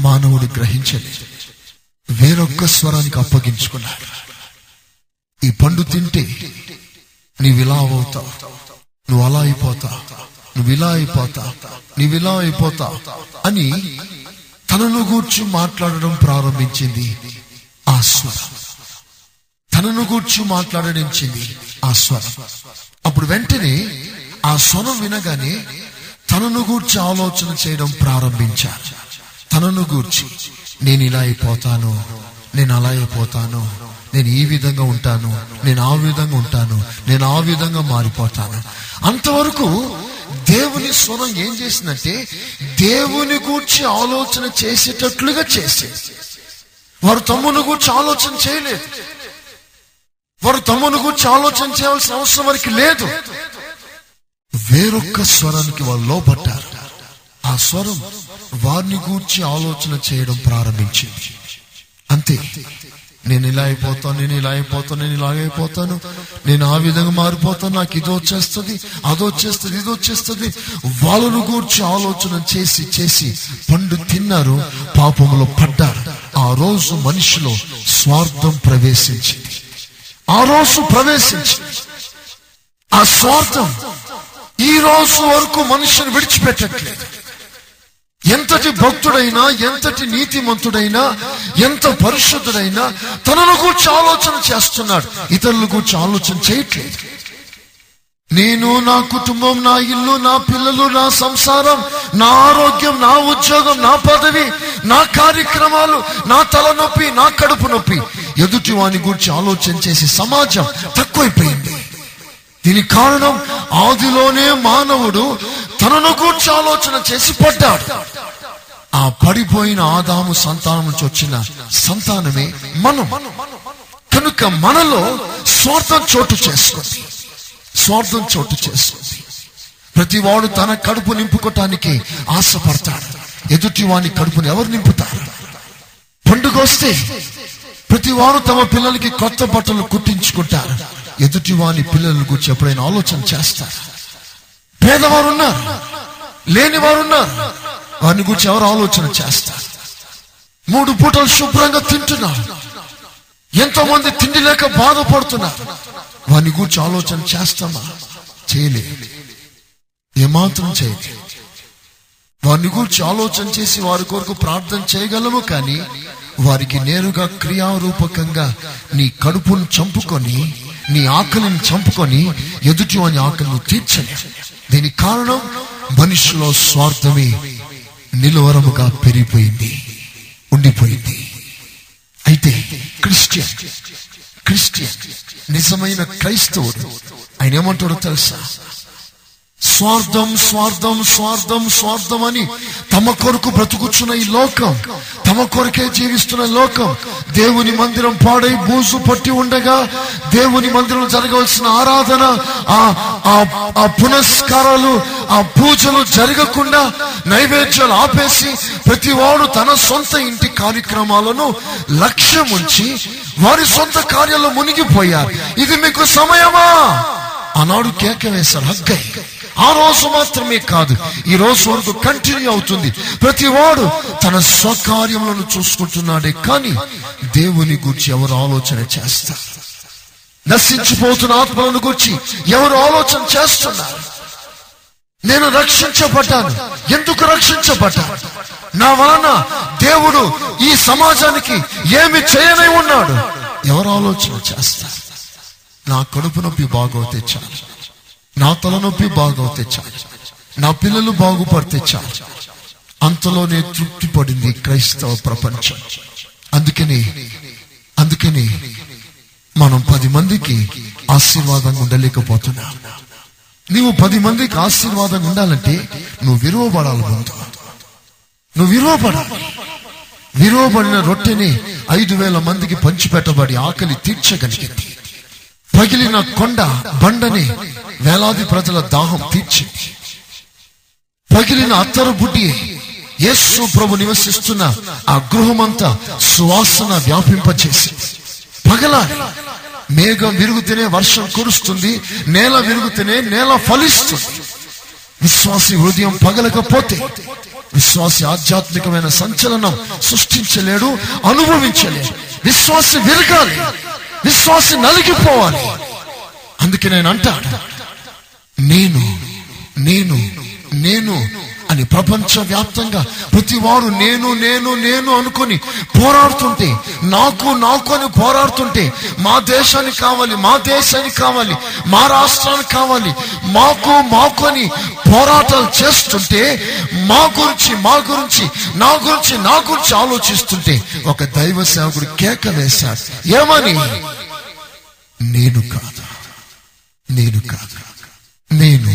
మానవుడు గ్రహించలేదు, వేరొక్క స్వరానికి అప్పగించుకున్నాడు. ఈ పండు తింటే నీవు ఇలా అవుతావు, నువ్వు అలా అయిపోతావు, నువ్వు ఇలా అయిపోతావు, నువ్వు ఇలా అయిపోతావు అని తనను గూర్చి మాట్లాడడం ప్రారంభించింది ఆ స్వరం. తనను గూర్చి మాట్లాడనించింది ఆ స్వరం. అప్పుడు వెంటనే ఆ స్వరం వినగానే తనను గూర్చి ఆలోచన చేయడం ప్రారంభించారు. తనను గూర్చి నేను ఇలా అయిపోతాను, నేను అలా అయిపోతాను, నేను ఈ విధంగా ఉంటాను, నేను ఆ విధంగా ఉంటాను, నేను ఆ విధంగా మారిపోతాను. అంతవరకు దేవుని స్వరం ఏం చేసిందంటే దేవుని గూర్చి ఆలోచన చేసేటట్లుగా చేసేది. వారు తమ్ముని గూర్చి ఆలోచన చేయలేదు, వారు తమ్ముని గూర్చి ఆలోచన చేయాల్సిన అవసరం వారికి లేదు. వేరొక్క స్వరానికి వాళ్ళు లోబడ్డారు. ఆ స్వరం వారిని గూర్చి ఆలోచన చేయడం ప్రారంభించింది. అంతే, నేను ఇలా అయిపోతాను, నేను ఇలా అయిపోతాను, నేను ఇలాగైపోతాను, నేను ఆ విధంగా మారిపోతాను, నాకు ఇది వచ్చేస్తుంది, అదొచ్చేస్తుంది, ఇది వచ్చేస్తుంది. వాళ్ళను గూర్చి ఆలోచన చేసి చేసి పండు తిన్నారు, పాపంలో పడ్డారు. ఆ రోజు మనిషిలో స్వార్థం ప్రవేశించింది. ఆ రోజు ప్రవేశించింది ఆ స్వార్థం. ఈ రోజు వరకు మనిషిని విడిచిపెట్టట్లేదు. ఎంతటి భక్తుడైనా, ఎంతటి నీతిమంతుడైనా, ఎంత పరిశుద్ధుడైనా తనను గూర్చి ఆలోచన చేస్తున్నాడు, ఇతరుల గూర్చి ఆలోచన చేయట్లేదు. నేను, నా కుటుంబం, నా ఇల్లు, నా పిల్లలు, నా సంసారం, నా ఆరోగ్యం, నా ఉద్యోగం, నా పదవి, నా కార్యక్రమాలు, నా తలనొప్పి, నా కడుపు నొప్పి, ఎదుటి వాని గూర్చి ఆలోచన చేసే సమాజం తక్కువైపోయింది. దీనికి కారణం ఆదిలోనే మానవుడు తనను గూర్చి ఆలోచన చేసి పడ్డాడు. ఆ పడిపోయిన ఆదాము సంతానం నుంచి వచ్చిన సంతానమే మనం. కనుక మనలో స్వార్థం చోటు చేసుకుంది, స్వార్థం చోటు చేసుకుంది. ప్రతివాడు తన కడుపు నింపుకోటానికి ఆశపడతాడు. ఎదుటి వాని కడుపుని ఎవరు నింపుతారు? పండుగ వస్తే ప్రతివాడు తమ పిల్లలకి కొత్త బట్టలు కుట్టించుకుంటారు. ఎదుటి వాని పిల్లల గురించి ఎప్పుడైనా ఆలోచన చేస్తారు? పేదవారు ఉన్నారు, లేని వారు ఉన్నారు, వారిని గురించి ఎవరు ఆలోచన చేస్తారు? మూడు పూటలు శుభ్రంగా తింటున్నారు, ఎంతో మంది తిండి లేక బాధపడుతున్నారు, వారిని గురించి ఆలోచన చేస్తామా? చేయలేదు, ఏమాత్రం చేయలేదు. వారిని గురించి ఆలోచన చేసి వారి కొరకు ప్రార్థన చేయగలము, కానీ వారికి నేరుగా క్రియారూపకంగా నీ కడుపును చంపుకొని నీ ఆకలిని చంపుకొని ఎదుటి వాని ఆకలిని తీర్చని. దీనికి కారణం మనిషిలో స్వార్థమే నిలువరముగా పెరిగిపోయింది, ఉండిపోయింది. అయితే క్రిస్టియన్ క్రిస్టియన్ నిజమైన క్రైస్తవుడు ఆయన ఏమంటాడో తెలుసా? స్వార్థం స్వార్థం స్వార్థం స్వార్థం అని తమ కొరకు బ్రతుకుచున్న ఈ లోకం, తమ కొరకే జీవిస్తున్న లోకం, దేవుని మందిరం పాడై బూజు పట్టి ఉండగా దేవుని మందిరం జరగవలసిన ఆరాధన, ఆ పునస్కారాలు, ఆ పూజలు జరగకుండా నైవేద్యాలు ఆపేసి ప్రతి వాడు తన సొంత ఇంటి కార్యక్రమాలను లక్ష్యం ఉంచి వారి సొంత కార్యాలు మునిగిపోయారు. ఇది మీకు సమయమా అన్నాడు కేక వేశారు హగ్గయి. ఆ రోజు మాత్రమే కాదు, ఈ రోజు వరకు కంటిన్యూ అవుతుంది. ప్రతి వాడు తన స్వకార్యములను చూసుకుంటున్నాడే కానీ దేవుని గురించి ఎవరు ఆలోచన చేస్తారు? నశించిపోతున్న ఆత్మలను గురించి ఎవరు ఆలోచన చేస్తున్నారు? నేను రక్షించబడ్డాను, ఎందుకు రక్షించబడ్డాను? నా వలన దేవుడు ఈ సమాజానికి ఏమి చేయనే ఉన్నాడు? ఎవరు ఆలోచన చేస్తారు? నా కడుపు నొప్పి బాగోతే చాలు, నా తలనొప్పి బాగోతే చాలు, నా పిల్లలు బాగుపడితే చాలు, అంతలోనే తృప్తి పడింది క్రైస్తవ ప్రపంచం. అందుకని అందుకని మనం పది మందికి ఆశీర్వాదంగా ఉండలేకపోతున్నా. నువ్వు పది మందికి ఆశీర్వాదంగా ఉండాలంటే నువ్వు విరువబడాలి. ముందు నువ్వు విరువబడాలి. విరువబడిన రొట్టెని ఐదు వేల మందికి పంచిపెట్టబడి ఆకలి తీర్చగలిగింది. పగిలిన కొండ బండని వేలాది ప్రజల దాహం తీర్చింది. పగిలిన అత్తరు బుడ్డి యేసు ప్రభు నివసిస్తున్న ఆ గృహమంతా సువాసన వ్యాపింపచేసింది. పగలాలి మేఘం విరుగుతూనే వర్షం కురుస్తుంది, నేల విరుగుతూనే నేల ఫలిస్తుంది. విశ్వాసి హృదయం పగలకపోతే విశ్వాసి ఆధ్యాత్మికమైన సంచలనం సృష్టించలేడు, అనుభవించలేడు. విశ్వాసి విరగాలి, విశ్వాసం నలిగిపోవాలి. అందుకే నేను అంటాను, నేను నేను నేను అని ప్రపంచవ్యాప్తంగా ప్రతి వారు నేను నేను నేను అనుకుని పోరాడుతుంటే, నాకు నాకు అని పోరాడుతుంటే, మా దేశానికి కావాలి, మా దేశానికి కావాలి, మా రాష్ట్రానికి కావాలి, మాకు మాకు అని పోరాటాలు చేస్తుంటే, మా గురించి మా గురించి నా గురించి నా గురించి ఆలోచిస్తుంటే ఒక దైవ సేవకుడు కేక వేశాడు, ఏమని? నేను కాదు, నేను కాదు, నేను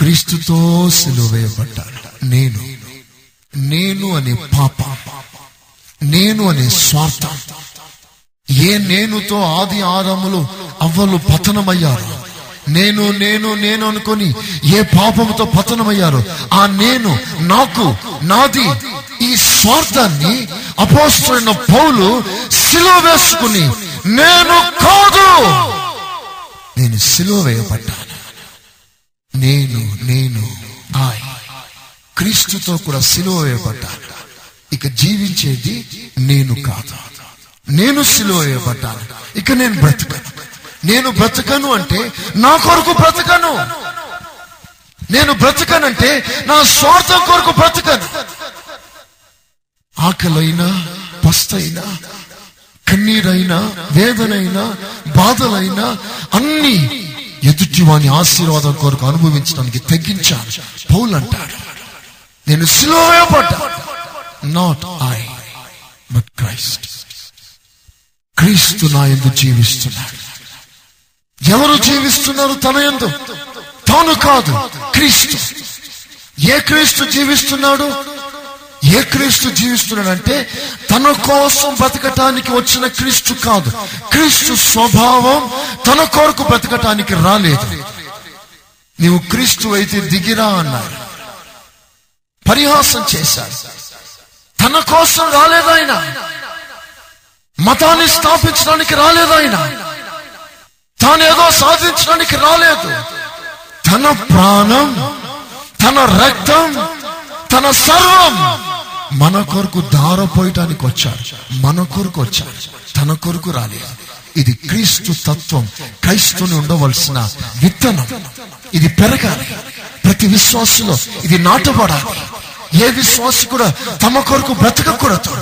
క్రీస్తుతో సిలువేయబడ్డాను. నేను నేను అనే పాపం, నేను అనే స్వార్థం, ఏ నేనుతో ఆది ఆరంభంలో అవ్వలు పతనమయ్యారు. నేను నేను నేను అనుకొని ఏ పాపంతో పతనమయ్యారు. ఆ నేను, నాకు, నాది ఈ స్వార్థాన్ని అపోస్తలుడైన పౌలు సిలువ వేసుకుని, నేను కాదు, నేను సిలువ వేయబడ్డాను. నేను నేను ఆయ్ క్రీస్తుతో కూడా సిలువ వేయబడ్డాను. ఇక జీవించేది నేను కాదు, నేను సిలువ వేయబడ్డాను. ఇక నేను బ్రతకను, నేను బ్రతకను అంటే నా కొరకు బ్రతకను, నేను బ్రతకనంటే నా స్వార్థం కొరకు బ్రతకను. ఆకలైనా, పస్తైనా, కన్నీరైనా, వేదనైనా, బాధలైనా అన్ని ఎదుటి వాని ఆశీర్వాదం కొరకు అనుభవించడానికి తగ్గించాను. పౌలు అంటాడు, నేను సిలువ వేయబడ్డాను. Not I but Christ. క్రీస్తు నా యందు జీవిస్తున్నాడు. ఎవరు జీవిస్తున్నారు? తన యందు, తాను కాదు క్రీస్తు. ఏ క్రీస్తు జీవిస్తున్నాడు? ఏ క్రీస్తు జీవిస్తున్నాడంటే తన కోసం బ్రతకటానికి వచ్చిన క్రీస్తు కాదు. క్రీస్తు స్వభావం తన కొరకు బ్రతకటానికి రాలేదు. నీవు క్రీస్తు అయితే దిగిరా అన్నారు, పరిహాసం చేశారు. తన కోసం రాలేదాయన, మతాన్ని స్థాపించడానికి రాలేదాయన, తానేదో సాధించడానికి రాలేదు. తన ప్రాణం, తన రక్తం, తన సర్వం మన కొరకు దారపోయటానికి వచ్చాడు, మన కొరకు వచ్చాడు, తన కొరకు రాలేదు. ఇది క్రీస్తు తత్వం, క్రైస్తుని ఉండవలసిన విత్తనం. ఇది పెరగాలి, ప్రతి విశ్వాసులో ఇది నాటుబడాలి. ఏ విశ్వాసి కూడా తమ కొరకు బ్రతకకూడదు.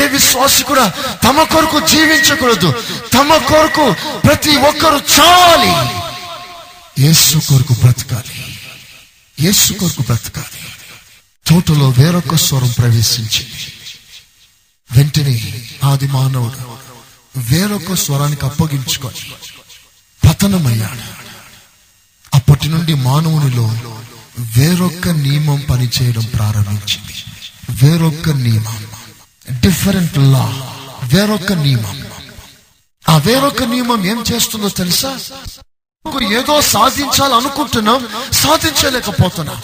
ఏ విశ్వాసి కూడా తమ కొరకు జీవించకూడదు. తమ కొరకు ప్రతి ఒక్కరు చావాలి. యేసు కొరకు బ్రతకాలి. యేసు కొరకు బ్రతకాలి. తోటలో వేరొక స్వరం ప్రవేశించింది. వెంటనే ఆది మానవుడు వేరొక స్వరానికి అప్పగించుకొని పతనమయ్యాడు. అప్పటి నుండి మానవునిలో వేరొక నియమం పనిచేయడం ప్రారంభించింది. వేరొక నియమం, డిఫరెంట్ లా, వేరొక నియమం. ఆ వేరొక నియమం ఏం చేస్తుందో తెలుసా? ఏదో సాధించాలనుకుంటున్నాం, సాధించలేకపోతున్నాం.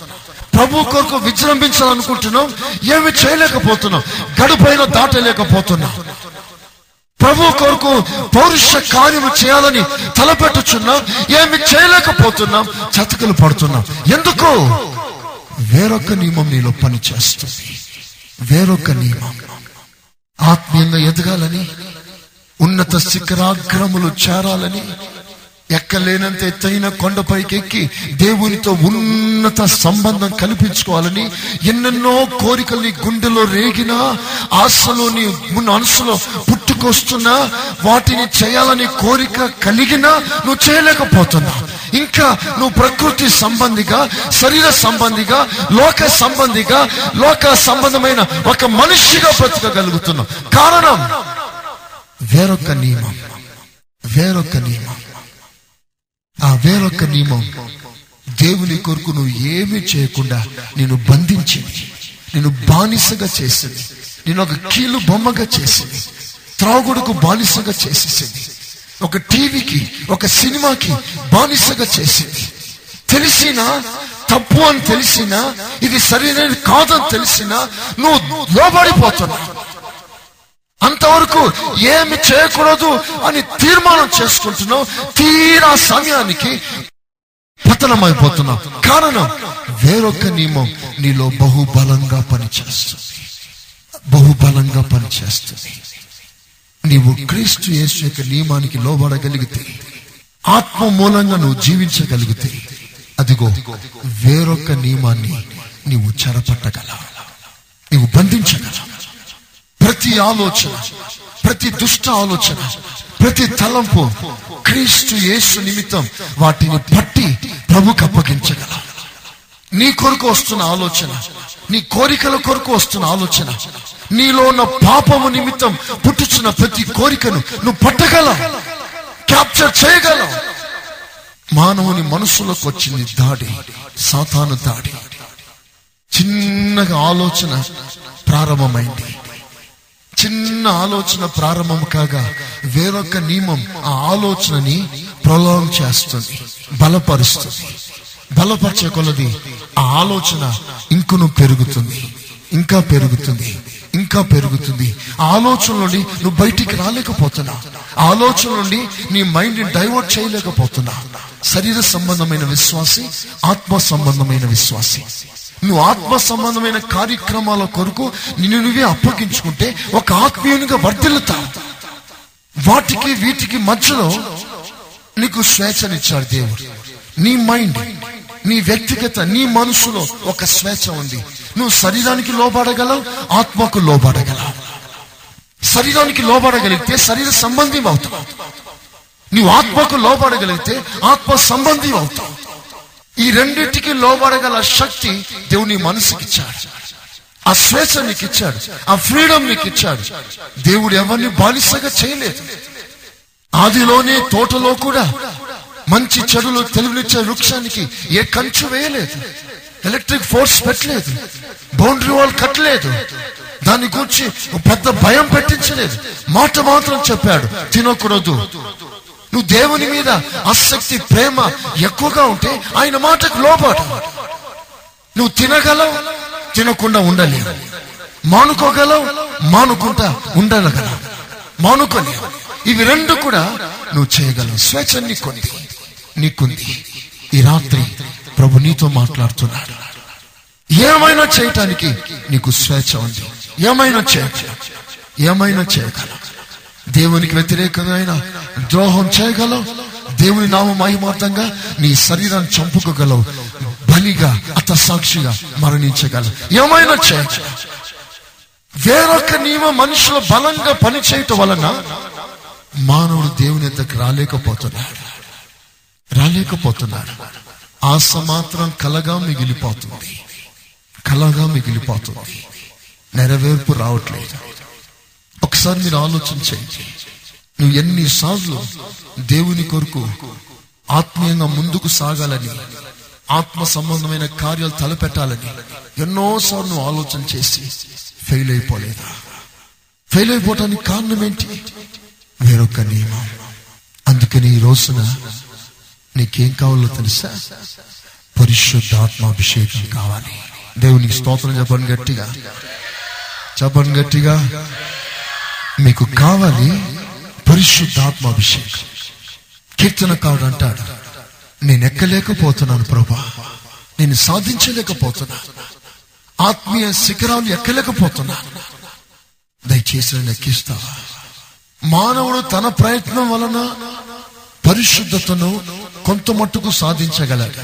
ప్రభు కొరకు విజృంభించాలనుకుంటున్నాం, ఏమి చేయలేకపోతున్నాం. గడుపైన దాటలేకపోతున్నాం. ప్రభు కొరకు పౌరుష కార్యము చేయాలని తలపెట్టుచున్నాం, ఏమి చేయలేకపోతున్నాం. చతికిలు పడుతున్నాం. ఎందుకు? వేరొక నియమం నీలో పని చేస్తుంది. వేరొక నియమం. ఆత్మీయంగా ఎదగాలని, ఉన్నత శిఖరాగ్రములు చేరాలని, ఎక్కలేనంత ఎత్తైన కొండపైకి ఎక్కి దేవునితో ఉన్నత సంబంధం కల్పించుకోవాలని ఎన్నెన్నో కోరికల్ని గుండెలో రేగినా, ఆశలో నీ మున్న మనసులో పుట్టుకొస్తున్నా, వాటిని చేయాలని కోరిక కలిగినా నువ్వు చేయలేకపోతున్నావు. ఇంకా నువ్వు ప్రకృతి సంబంధిగా, శరీర సంబంధిగా, లోక సంబంధిగా, లోక సంబంధమైన ఒక మనిషిగా బ్రతకగలుగుతున్నావు. కారణం వేరొక నియమం. వేరొక నియమం. ఆ వేరొక నియమం దేవుని కొరకు నువ్వు ఏమీ చేయకుండా నేను బంధించింది, నేను బానిసగా చేసింది, నేను ఒక కీలు బొమ్మగా చేసింది, త్రాగుడుకు బానిసగా చేసేసింది, ఒక టీవీకి, ఒక సినిమాకి బానిసగా చేసింది. తెలిసినా, తప్పు అని తెలిసినా, ఇది సరైనది కాదని తెలిసినా నువ్వు లోబడిపోతున్నావు. అంతవరకు ఏమి చేయకూడదు అని తీర్మానం చేసుకుంటున్నావు. తీరా సమయానికి పతనమైపోతున్నావు. కారణం వేరొక నియమం నీలో బహుబలంగా పనిచేస్తుంది. బహుబలంగా పనిచేస్తుంది. నీవు క్రీస్తు యేసు యొక్క నియమానికి లోబడగలిగితే, ఆత్మ మూలంగా నువ్వు జీవించగలిగితే, అదిగో వేరొక నియమాన్ని నీవు చెరపట్టగలవు, నీవు బంధించగలవు. ప్రతి ఆలోచన, ప్రతి దుష్ట ఆలోచన, ప్రతి తలంపు క్రీస్తు యేసు నిమిత్తం వాటిని పట్టి ప్రభుకు అప్పగించగల. నీ కొరకు వస్తున్న ఆలోచన, నీ కోరికల కొరకు వస్తున్న ఆలోచన, నీలో ఉన్న పాపము నిమిత్తం పుట్టుచున్న ప్రతి కోరికను నువ్వు పట్టగల, క్యాప్చర్ చేయగల. మానవుని మనసులోకి వచ్చింది దాడి, సాతాను దాడి. చిన్నగా ఆలోచన ప్రారంభమైంది. చిన్న ఆలోచన ప్రారంభం కాగా వేరొక నియమం ఆ ఆలోచనని ప్రొలాంగ్ చేస్తుంది, బలపరుస్తుంది. బలపరిచే కొలది ఆ ఆలోచన ఇంకను పెరుగుతుంది, ఇంకా పెరుగుతుంది, ఇంకా పెరుగుతుంది. ఆ ఆలోచన నుండి నువ్వు బయటికి రాలేకపోతున్నావు. ఆ ఆలోచన నుండి నీ మైండ్ని డైవర్ట్ చేయలేకపోతున్నావు. శరీర సంబంధమైన విశ్వాసి, ఆత్మ సంబంధమైన విశ్వాసి. నువ్వు ఆత్మ సంబంధమైన కార్యక్రమాల కొరకు నిన్ను నువ్వే అప్పగించుకుంటే ఒక ఆత్మీయునిగా వర్ధిల్లుతావు. వాటికి వీటికి మధ్యలో నీకు స్వేచ్ఛనిచ్చాడు దేవుడు. నీ మైండ్, నీ వ్యక్తిగత, నీ మనసులో ఒక స్వేచ్ఛ ఉంది. నువ్వు శరీరానికి లోబడగలవు, ఆత్మకు లోబడగలవు. శరీరానికి లోబడగలిగితే శరీర సంబంధి అవుతావు. నువ్వు ఆత్మకు లోబడగలిగితే ఆత్మ సంబంధి అవుతావు. ఈ రెండింటికి లోబడగల శక్తి దేవుని మనసుకి ఇచ్చాడు. ఆ స్వేచ్ఛ నీకు ఇచ్చాడు, ఆ ఫ్రీడమ్ నీకు ఇచ్చాడు. దేవుడు ఎవరిని బానిసగా చేయలేదు. ఆదిలోనే తోటలో కూడా మంచి చెడులు తెలివినిచ్చే వృక్షానికి ఏ కంచు వేయలేదు, ఎలక్ట్రిక్ ఫోర్స్ పెట్టలేదు, బౌండరీ వాల్ కట్టలేదు, దాని గురించి పెద్ద భయం పెట్టించలేదు. మాట మాత్రం చెప్పాడు, తినకూడదు. నువ్వు దేవుని మీద ఆసక్తి, ప్రేమ ఎక్కువగా ఉంటే ఆయన మాటకు లోబడు. నువ్వు తినగలవు, తినకుండా ఉండలేవు. మానుకోగలవు, మానుకుంటా ఉండగలవు, మానుకోలేవు. ఇవి రెండు కూడా నువ్వు చేయగలవు. స్వేచ్ఛ నీకుంది, నీకుంది. ఈ రాత్రి ప్రభు నీతో మాట్లాడుతున్నాడు. ఏమైనా చేయటానికి నీకు స్వేచ్ఛ ఉంది. ఏమైనా చేయగల, ఏమైనా చేయగల. దేవునికి వ్యతిరేకమైన ద్రోహం చేయగలవు. దేవుని నామ మహిమార్థంగా నీ శరీరాన్ని చంపుకోగలవు. బలిగా అత సాక్షిగా మరణించగలరు. ఏమైనా చేయొచ్చు. వేరొక నియమ మనుషులు బలంగా పనిచేయటం వలన మానవుడు దేవుని ఎద్దకు రాలేకపోతున్నాడు రాలేకపోతున్నాడు ఆశ మాత్రం కలగా మిగిలిపోతుంది కలగా మిగిలిపోతుంది నెరవేర్పు రావట్లేదు. ఒకసారి మీరు ఆలోచించండి, నువ్వు ఎన్నిసార్లు దేవుని కొరకు ఆత్మీయంగా ముందుకు సాగాలని, ఆత్మ సంబంధమైన కార్యాలు తలపెట్టాలని ఎన్నోసార్లు నువ్వు ఆలోచన చేసి ఫెయిల్ అయిపోలేదా? ఫెయిల్ అయిపోవటానికి కారణం ఏంటి? వేరొక నియమం. అందుకని ఈ రోజున నీకేం కావాలో తెలుసా? పరిశుద్ధాత్మాభిషేకం కావాలి. దేవునికి స్తోత్రం చెప్పండి గట్టిగా, చెప్పండి గట్టిగా. మీకు కావాలి పరిశుద్ధాత్మాభిషేకం. కీర్తనకారుడు అంటాడు, నేను ఎక్కలేకపోతున్నాను ప్రభువా, నేను సాధించలేకపోతున్నా, ఆత్మీయ శిఖరాలు ఎక్కలేకపోతున్నా, దయచేసి నన్ను ఎక్కిస్తావా? మానవుడు తన ప్రయత్నం వలన పరిశుద్ధతను కొంత మట్టుకు సాధించగలడు,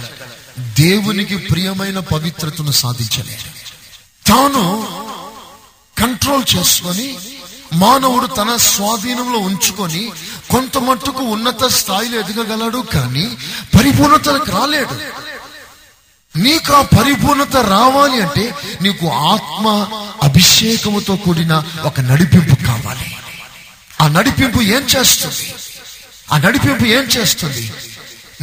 దేవునికి ప్రియమైన పవిత్రతను సాధించలేడు. తాను కంట్రోల్ చేసుకొని మానవుడు తన స్వాధీనంలో ఉంచుకొని కొంత మట్టుకు ఉన్నత స్థాయిలో ఎదగగలడు, కానీ పరిపూర్ణతకు రాలేడు. నీకు ఆ పరిపూర్ణత రావాలి అంటే నీకు ఆత్మ అభిషేకముతో కూడిన ఒక నడిపింపు కావాలి. ఆ నడిపింపు ఏం చేస్తుంది? ఆ నడిపింపు ఏం చేస్తుంది?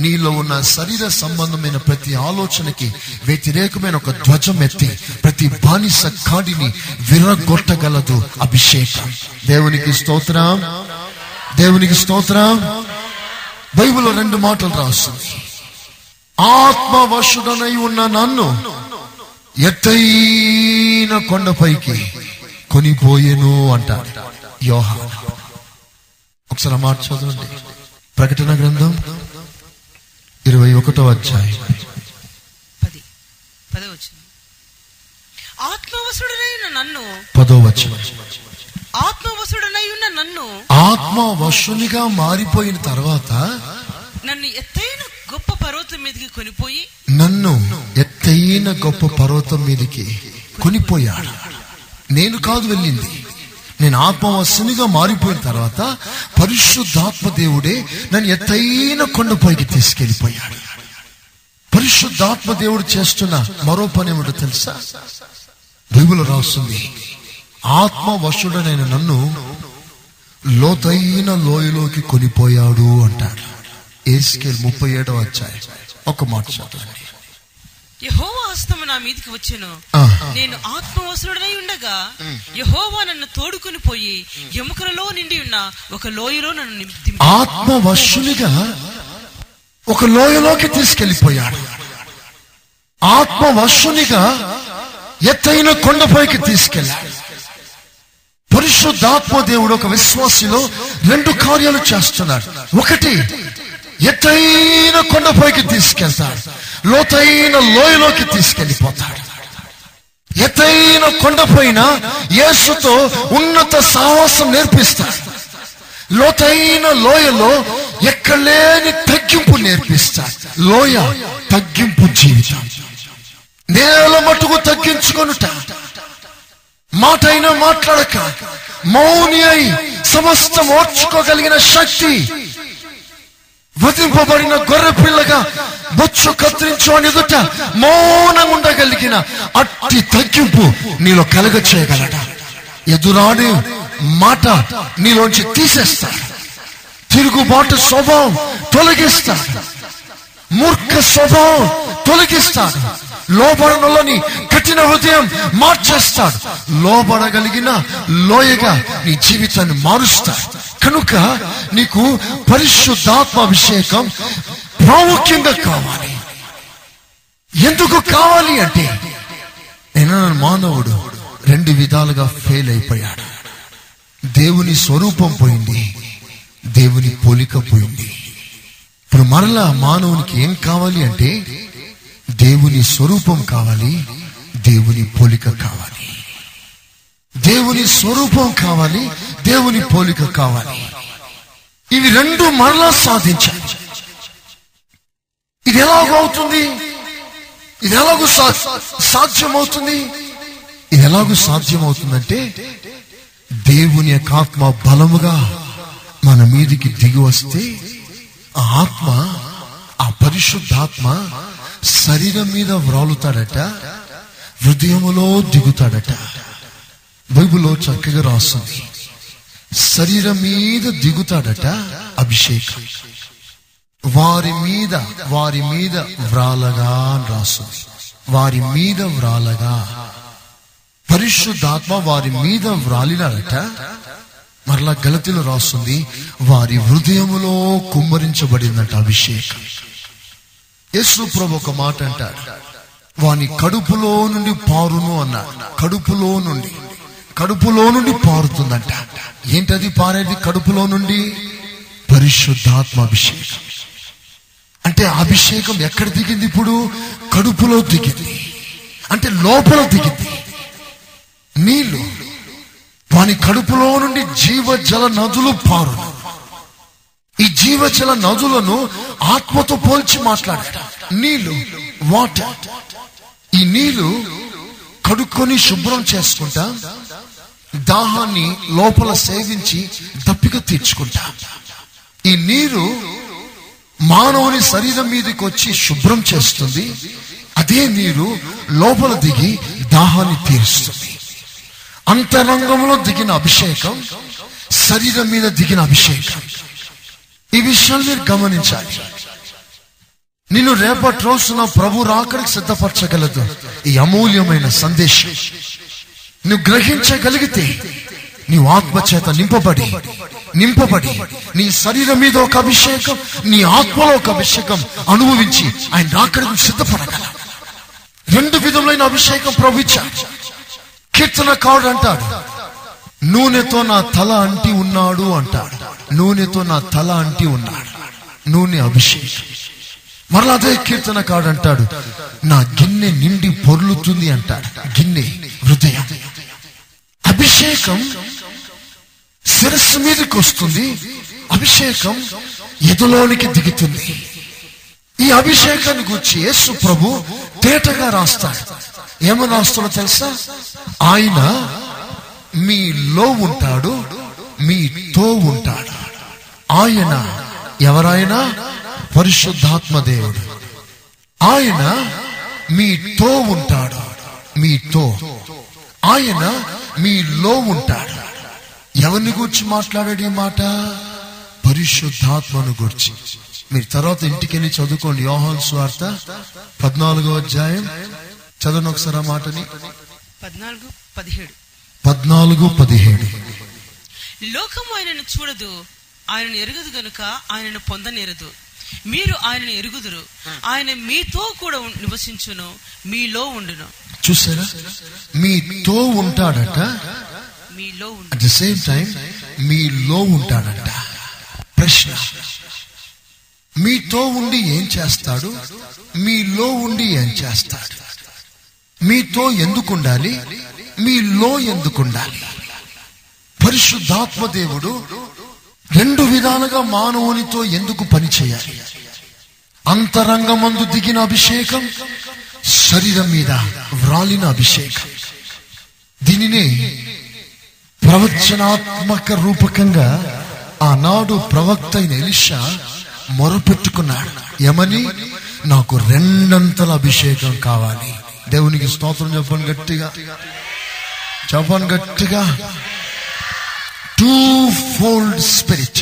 నీలో ఉన్న శరీర సంబంధమైన ప్రతి ఆలోచనకి వ్యతిరేకమైన ఒక ధ్వజం ఎత్తి ప్రతి బానిస కాడిని విరగొట్టగలదు అభిషేకం. దేవునికి స్తోత్రం, దేవునికి స్తోత్రం. బైబిల్లో రెండు మాటలు రాస్తుంది, ఆత్మవశుడనై ఉన్న నన్ను ఎత్తైన కొండపైకి కొనిపోయేను అంటాడు యోహాను. ఒకసారి మాట చదవండి, ప్రకటన గ్రంథం ఇరవై ఒకటో అధ్యాయం నన్ను ఆత్మవశునిగా మారిపోయిన తర్వాత నన్ను ఎత్తైన గొప్ప పర్వతం మీదకి కొనిపోయి నన్ను ఎత్తైన గొప్ప పర్వతం మీదకి కొనిపోయాడు. నేను కాదు వెళ్ళింది, నేను ఆత్మవశునిగా మారిపోయిన తర్వాత పరిశుద్ధాత్మ దేవుడే నన్ను ఎత్తైన కొండపైకి తీసుకెళ్లిపోయాడు. పరిశుద్ధాత్మ దేవుడు చేస్తున్న మరో పని ఏమిటో తెలుసా? బైబిల్లో రాస్తుంది, ఆత్మవశుడనైన నన్ను లోతైన లోయలోకి కొనిపోయాడు అంటాడు. యెహెజ్కేలు ముప్పై ఏడవ అధ్యాయం ఒక మాట చదవండి. యెహోవా హస్తము నా మీదికి వచ్చెను, నేను ఆత్మవశుడనై ఉండగా యెహోవా నన్ను తోడుకొని పోయి ఎముకలలో నిండి ఉన్న ఒక లోయలో నన్ను నింపి ఆత్మవశునిగా ఒక లోయలోకి తీసుకెళ్లిపోయాడు. ఆత్మవశునిగా ఎత్తైన కొండపైకి తీసుకెళ్ళాడు. పరిశుద్ధాత్మ దేవుడు ఒక విశ్వాసిలో రెండు కార్యాలు చేస్తున్నాడు. ఒకటి, ఎత్తైన కొండపైకి తీసుకెళ్తాడు, లోతైన లోయలోకి తీసుకెళ్లిపోతాడు. ఎత్తైన కొండపైన యేసుతో ఉన్నత సాహసం నేర్పిస్తాడు. లోతైన లోయలో ఎక్కలేని తగ్గింపు నేర్పిస్తాడు. లోయ తగ్గింపు జీవితం, నేల మటుకు తగ్గించుకొనుట, మాట అయినా మాట్లాడక మౌని అయి సమస్తం ఓర్చుకోగలిగిన శక్తి, వధింపబడిన గొర్రె పిల్లగా బొచ్చు కత్తిరించుకొని ఎదుట మౌనంగా ఉండగలిగిన అట్టి తగ్గింపు నీలో కలగ చేయగలట. ఎదురాని మాట నీలోంచి తీసేస్తాడు, తిరుగుబాటు స్వభావం తొలగిస్తాడు, మూర్ఖ స్వభావం తొలగిస్తాడు, లోబడనలోని కఠిన హృదయం మార్చేస్తాడు, లోబడగలిగిన లోయగా నీ జీవితాన్ని మారుస్తాడు. కనుక నీకు పరిశుద్ధాత్మాభిషేకం ప్రాముఖ్యంగా కావాలి. ఎందుకు కావాలి అంటే, నేను మానవుడు రెండు విధాలుగా ఫెయిల్ అయిపోయాడు. దేవుని స్వరూపం పోయింది, దేవుని పోలిక పోయింది. ఇప్పుడు మరలా మానవునికి ఏం కావాలి అంటే దేవుని స్వరూపం కావాలి, దేవుని పోలిక కావాలి. దేవుని స్వరూపం కావాలి, దేవుని పోలిక కావాలి. ఇవి రెండు మరలా సాధించాలి. ఇది ఎలాగవుతుంది? ఇది ఎలాగూ సాధ్యమవుతుంది ఇది ఎలాగూ సాధ్యమవుతుందంటే దేవుని యొక్క ఆత్మ బలముగా మన మీదికి దిగి వస్తే ఆ ఆత్మ, ఆ పరిశుద్ధాత్మ శరీరం మీద వ్రాలుతాడట, హృదయములో దిగుతాడట. బైబిల్లో చక్కగా రాస్తుంది, శరీరం మీద దిగుతాడట అభిషేకం, వారి మీద వారి మీద వ్రాలగా రాస్తుంది. వారి మీద వ్రాలగా పరిశుద్ధాత్మ వారి మీద వ్రాలినాడట. మరలా గలతీలు రాస్తుంది, వారి హృదయములో కుమ్మరించబడిందట అభిషేకం. యేసు ప్రభు ఒక మాట అంటాడు, వాని కడుపులో నుండి పారును అన్నాడు. కడుపులో నుండి కడుపులో నుండి పారుతుందంట. ఏంటది పారేది? కడుపులో నుండి పరిశుద్ధాత్మ అభిషేకం. అంటే అభిషేకం ఎక్కడ దిగింది? ఇప్పుడు కడుపులో దిగింది, అంటే లోపల దిగింది. నీళ్లు వాని కడుపులో నుండి జీవజల నదులు పారును. ఈ జీవజల నదులను ఆత్మతో పోల్చి మాట్లాడట. నీళ్లు, వాటర్, ఈ నీళ్లు కడుక్కొని శుభ్రం చేసుకుంటా, దాహాన్ని లోపల సేవించి దప్పిక తీర్చుకుంటా. ఈ నీరు మానవుని శరీరం మీదకి వచ్చి శుభ్రం చేస్తుంది, అదే నీరు లోపల దిగి దాహాన్ని తీరుస్తుంది. అంతరంగంలో దిగిన అభిషేకం, శరీరం మీద దిగిన అభిషేకం. ఈ విషయాన్ని మీరు గమనించాలి. నిన్ను రేపటి రోజున ప్రభు రాకడికి సిద్ధపరచగలదు ఈ అమూల్యమైన సందేశం. నువ్వు గ్రహించగలిగితే నీవు ఆత్మచేత నింపబడి నింపబడి నీ శరీరం మీద ఒక అభిషేకం, నీ ఆత్మలో ఒక అభిషేకం అనుభవించి ఆయన రాకడికి సిద్ధపడగల. రెండు విధములైన అభిషేకం ప్రభు ఇచ్చాడు. కీర్తనకారుడు అంటాడు, నూనెతో నా తల అంటి ఉన్నాడు అంటాడు. నూనెతో నా తల అంటి ఉన్నాడు, నూనె అభిషేకం. మరలా అదే కీర్తనకారుడు అంటాడు, నా గిన్నె నిండి పొర్లుతుంది అంటాడు. గిన్నె హృదయం. అభిషేకం శిరస్సు మీదకి వస్తుంది, అభిషేకం ఎదులోనికి దిగుతుంది. ఈ అభిషేకాన్ని గురించి యేసు ప్రభు తేటగా రాస్తాడు. ఏమని రాస్తాడో తెలుసా? ఆయన మీలో ఉంటాడు, మీతో ఉంటాడు. ఆయన ఎవరైనా? పరిశుద్ధాత్మ దేవుడు. ఆయన మీతో ఉంటాడు, మీతో. ఆయన మీలో ఉంటాడు. ఎవరిని గురించి మాట్లాడాడు ఈ మాట? పరిశుద్ధాత్మను గురించి. మీరు తర్వాత ఇంటికి వెళ్ళి చదువుకోండి. యోహాను సువార్త పద్నాలుగో అధ్యాయం చదవను ఒకసారి ఆ మాటని. పద్నాలుగు పదిహేడు పద్నాలుగు పదిహేడు. లోకము ఆయనను చూడదు, ఆయనను ఎరుగదు గనుక ఆయనను పొందనేరదు. మీరు ఆయనను ఎరుగుదురు, ఆయన మీతో కూడా నివసించును, మీలో ఉండును. చూసారా, మీతో ఉంటాడట, అట్ ద సేమ్ టైం మీలో ఉంటాడట. ప్రశ్న, మీతో ఉండి ఏం చేస్తాడు? మీలో ఉండి ఏం చేస్తాడు? మీతో ఎందుకు ఉండాలి? మీలో ఎందుకు ఉండాలి? పరిశుద్ధాత్మ దేవుడు రెండు విధాలుగా మానవునితో ఎందుకు పనిచేయాలి? అంతరంగమందు దిగిన అభిషేకం, శరీరం మీద వ్రాలిన అభిషేకం. దీనినే ప్రవచనాత్మక రూపకంగా ఆనాడు ప్రవక్త అయిన ఎలీషా మొరపెట్టుకున్నాడు. ఏమని? నాకు రెండంతల అభిషేకం కావాలి. దేవునికి స్తోత్రం చెప్పను గట్టిగా, చెప్పను గట్టిగా. టూ ఫోల్డ్ స్పిరిట్,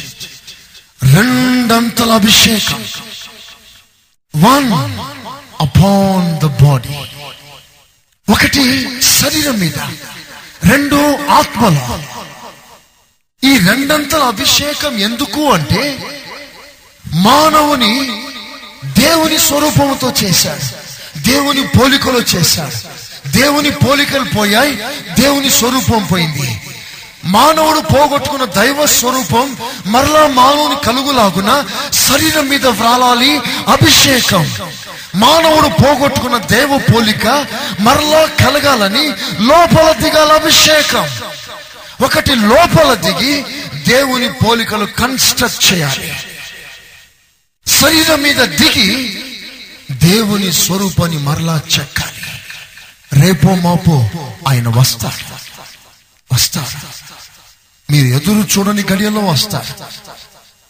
రెండంతల అభిషేకం. వన్ అపాన్ ద బాడీ, ఒకటి శరీరం మీద, రెండు ఆత్మలో. ఈ రెండంతల అభిషేకం ఎందుకు అంటే మానవుని దేవుని స్వరూపముతో చేశాడు, దేవుని పోలికలో చేశాడు. దేవుని పోలికలు పోయాయి, దేవుని స్వరూపం పోయింది. మానవుడు పోగొట్టుకున్న దైవ స్వరూపం మరలా మానవుని కలుగులాగున శరీరం మీద వ్రాలాలి అభిషేకం. మానవుడు పోగొట్టుకున్న దైవ పోలిక మరలా కలగాలని లోపల దిగాల అభిషేకం. ఒకటి లోపల దిగి దేవుని పోలికలు కన్స్ట్రక్ట్ చేయాలి, శరీరం మీద దిగి దేవుని స్వరూపాన్ని మరలా చెక్కాలి. రేపో మాపో ఆయన వస్తారు వస్తారు మీరు ఎదురు చూడని గడియలో వస్తారు.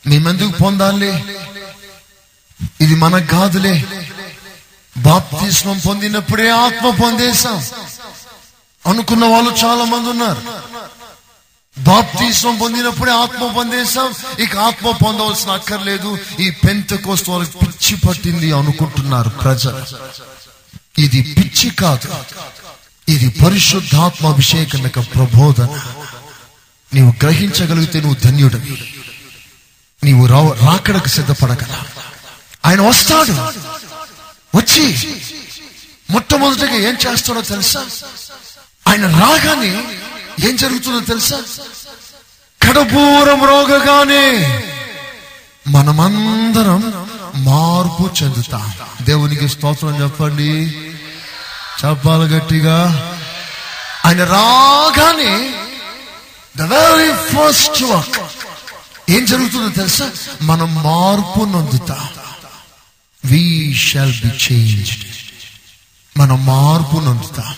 మేమెందుకు పొందాలి, ఇది మనకు కాదులే, బాప్తిస్మం పొందినప్పుడే ఆత్మ పొందేశాం అనుకున్న వాళ్ళు చాలా మంది ఉన్నారు. బాప్తిస్మం పొందినప్పుడే ఆత్మ పొందేశాం, ఇక ఆత్మ పొందవలసిన అక్కర్లేదు, ఈ పెంతెకోస్తు వాళ్ళకి పిచ్చి పట్టింది అనుకుంటున్నారు ప్రజలు. ఇది పిచ్చి కాదు, ఇది పరిశుద్ధాత్మ అభిషేకం యొక్క ప్రబోధన. నీవు గ్రహించగలిగితే నువ్వు ధన్యుడివి. నీవు రావ రాకడకు సిద్ధపడగలవు. ఆయన వస్తాడు. వచ్చి మొట్టమొదటిగా ఏం చేస్తాడో తెలుసా? ఆయన రాగానే ఏం జరుగుతుందో తెలుసా? కడపూరం రోగగానే మనమందరం మార్పు చెందుతాం. దేవునికి స్తోత్రం చెప్పండి, చెప్పాలి గట్టిగా. ఆయన రాగానే ద వెరీ ఫస్ట్ వర్క్ ఏం జరుగుతుందో తెలుసా? మనం మార్పు నొందుతాం. We shall be changed. మనం మార్పు నొందుతాం.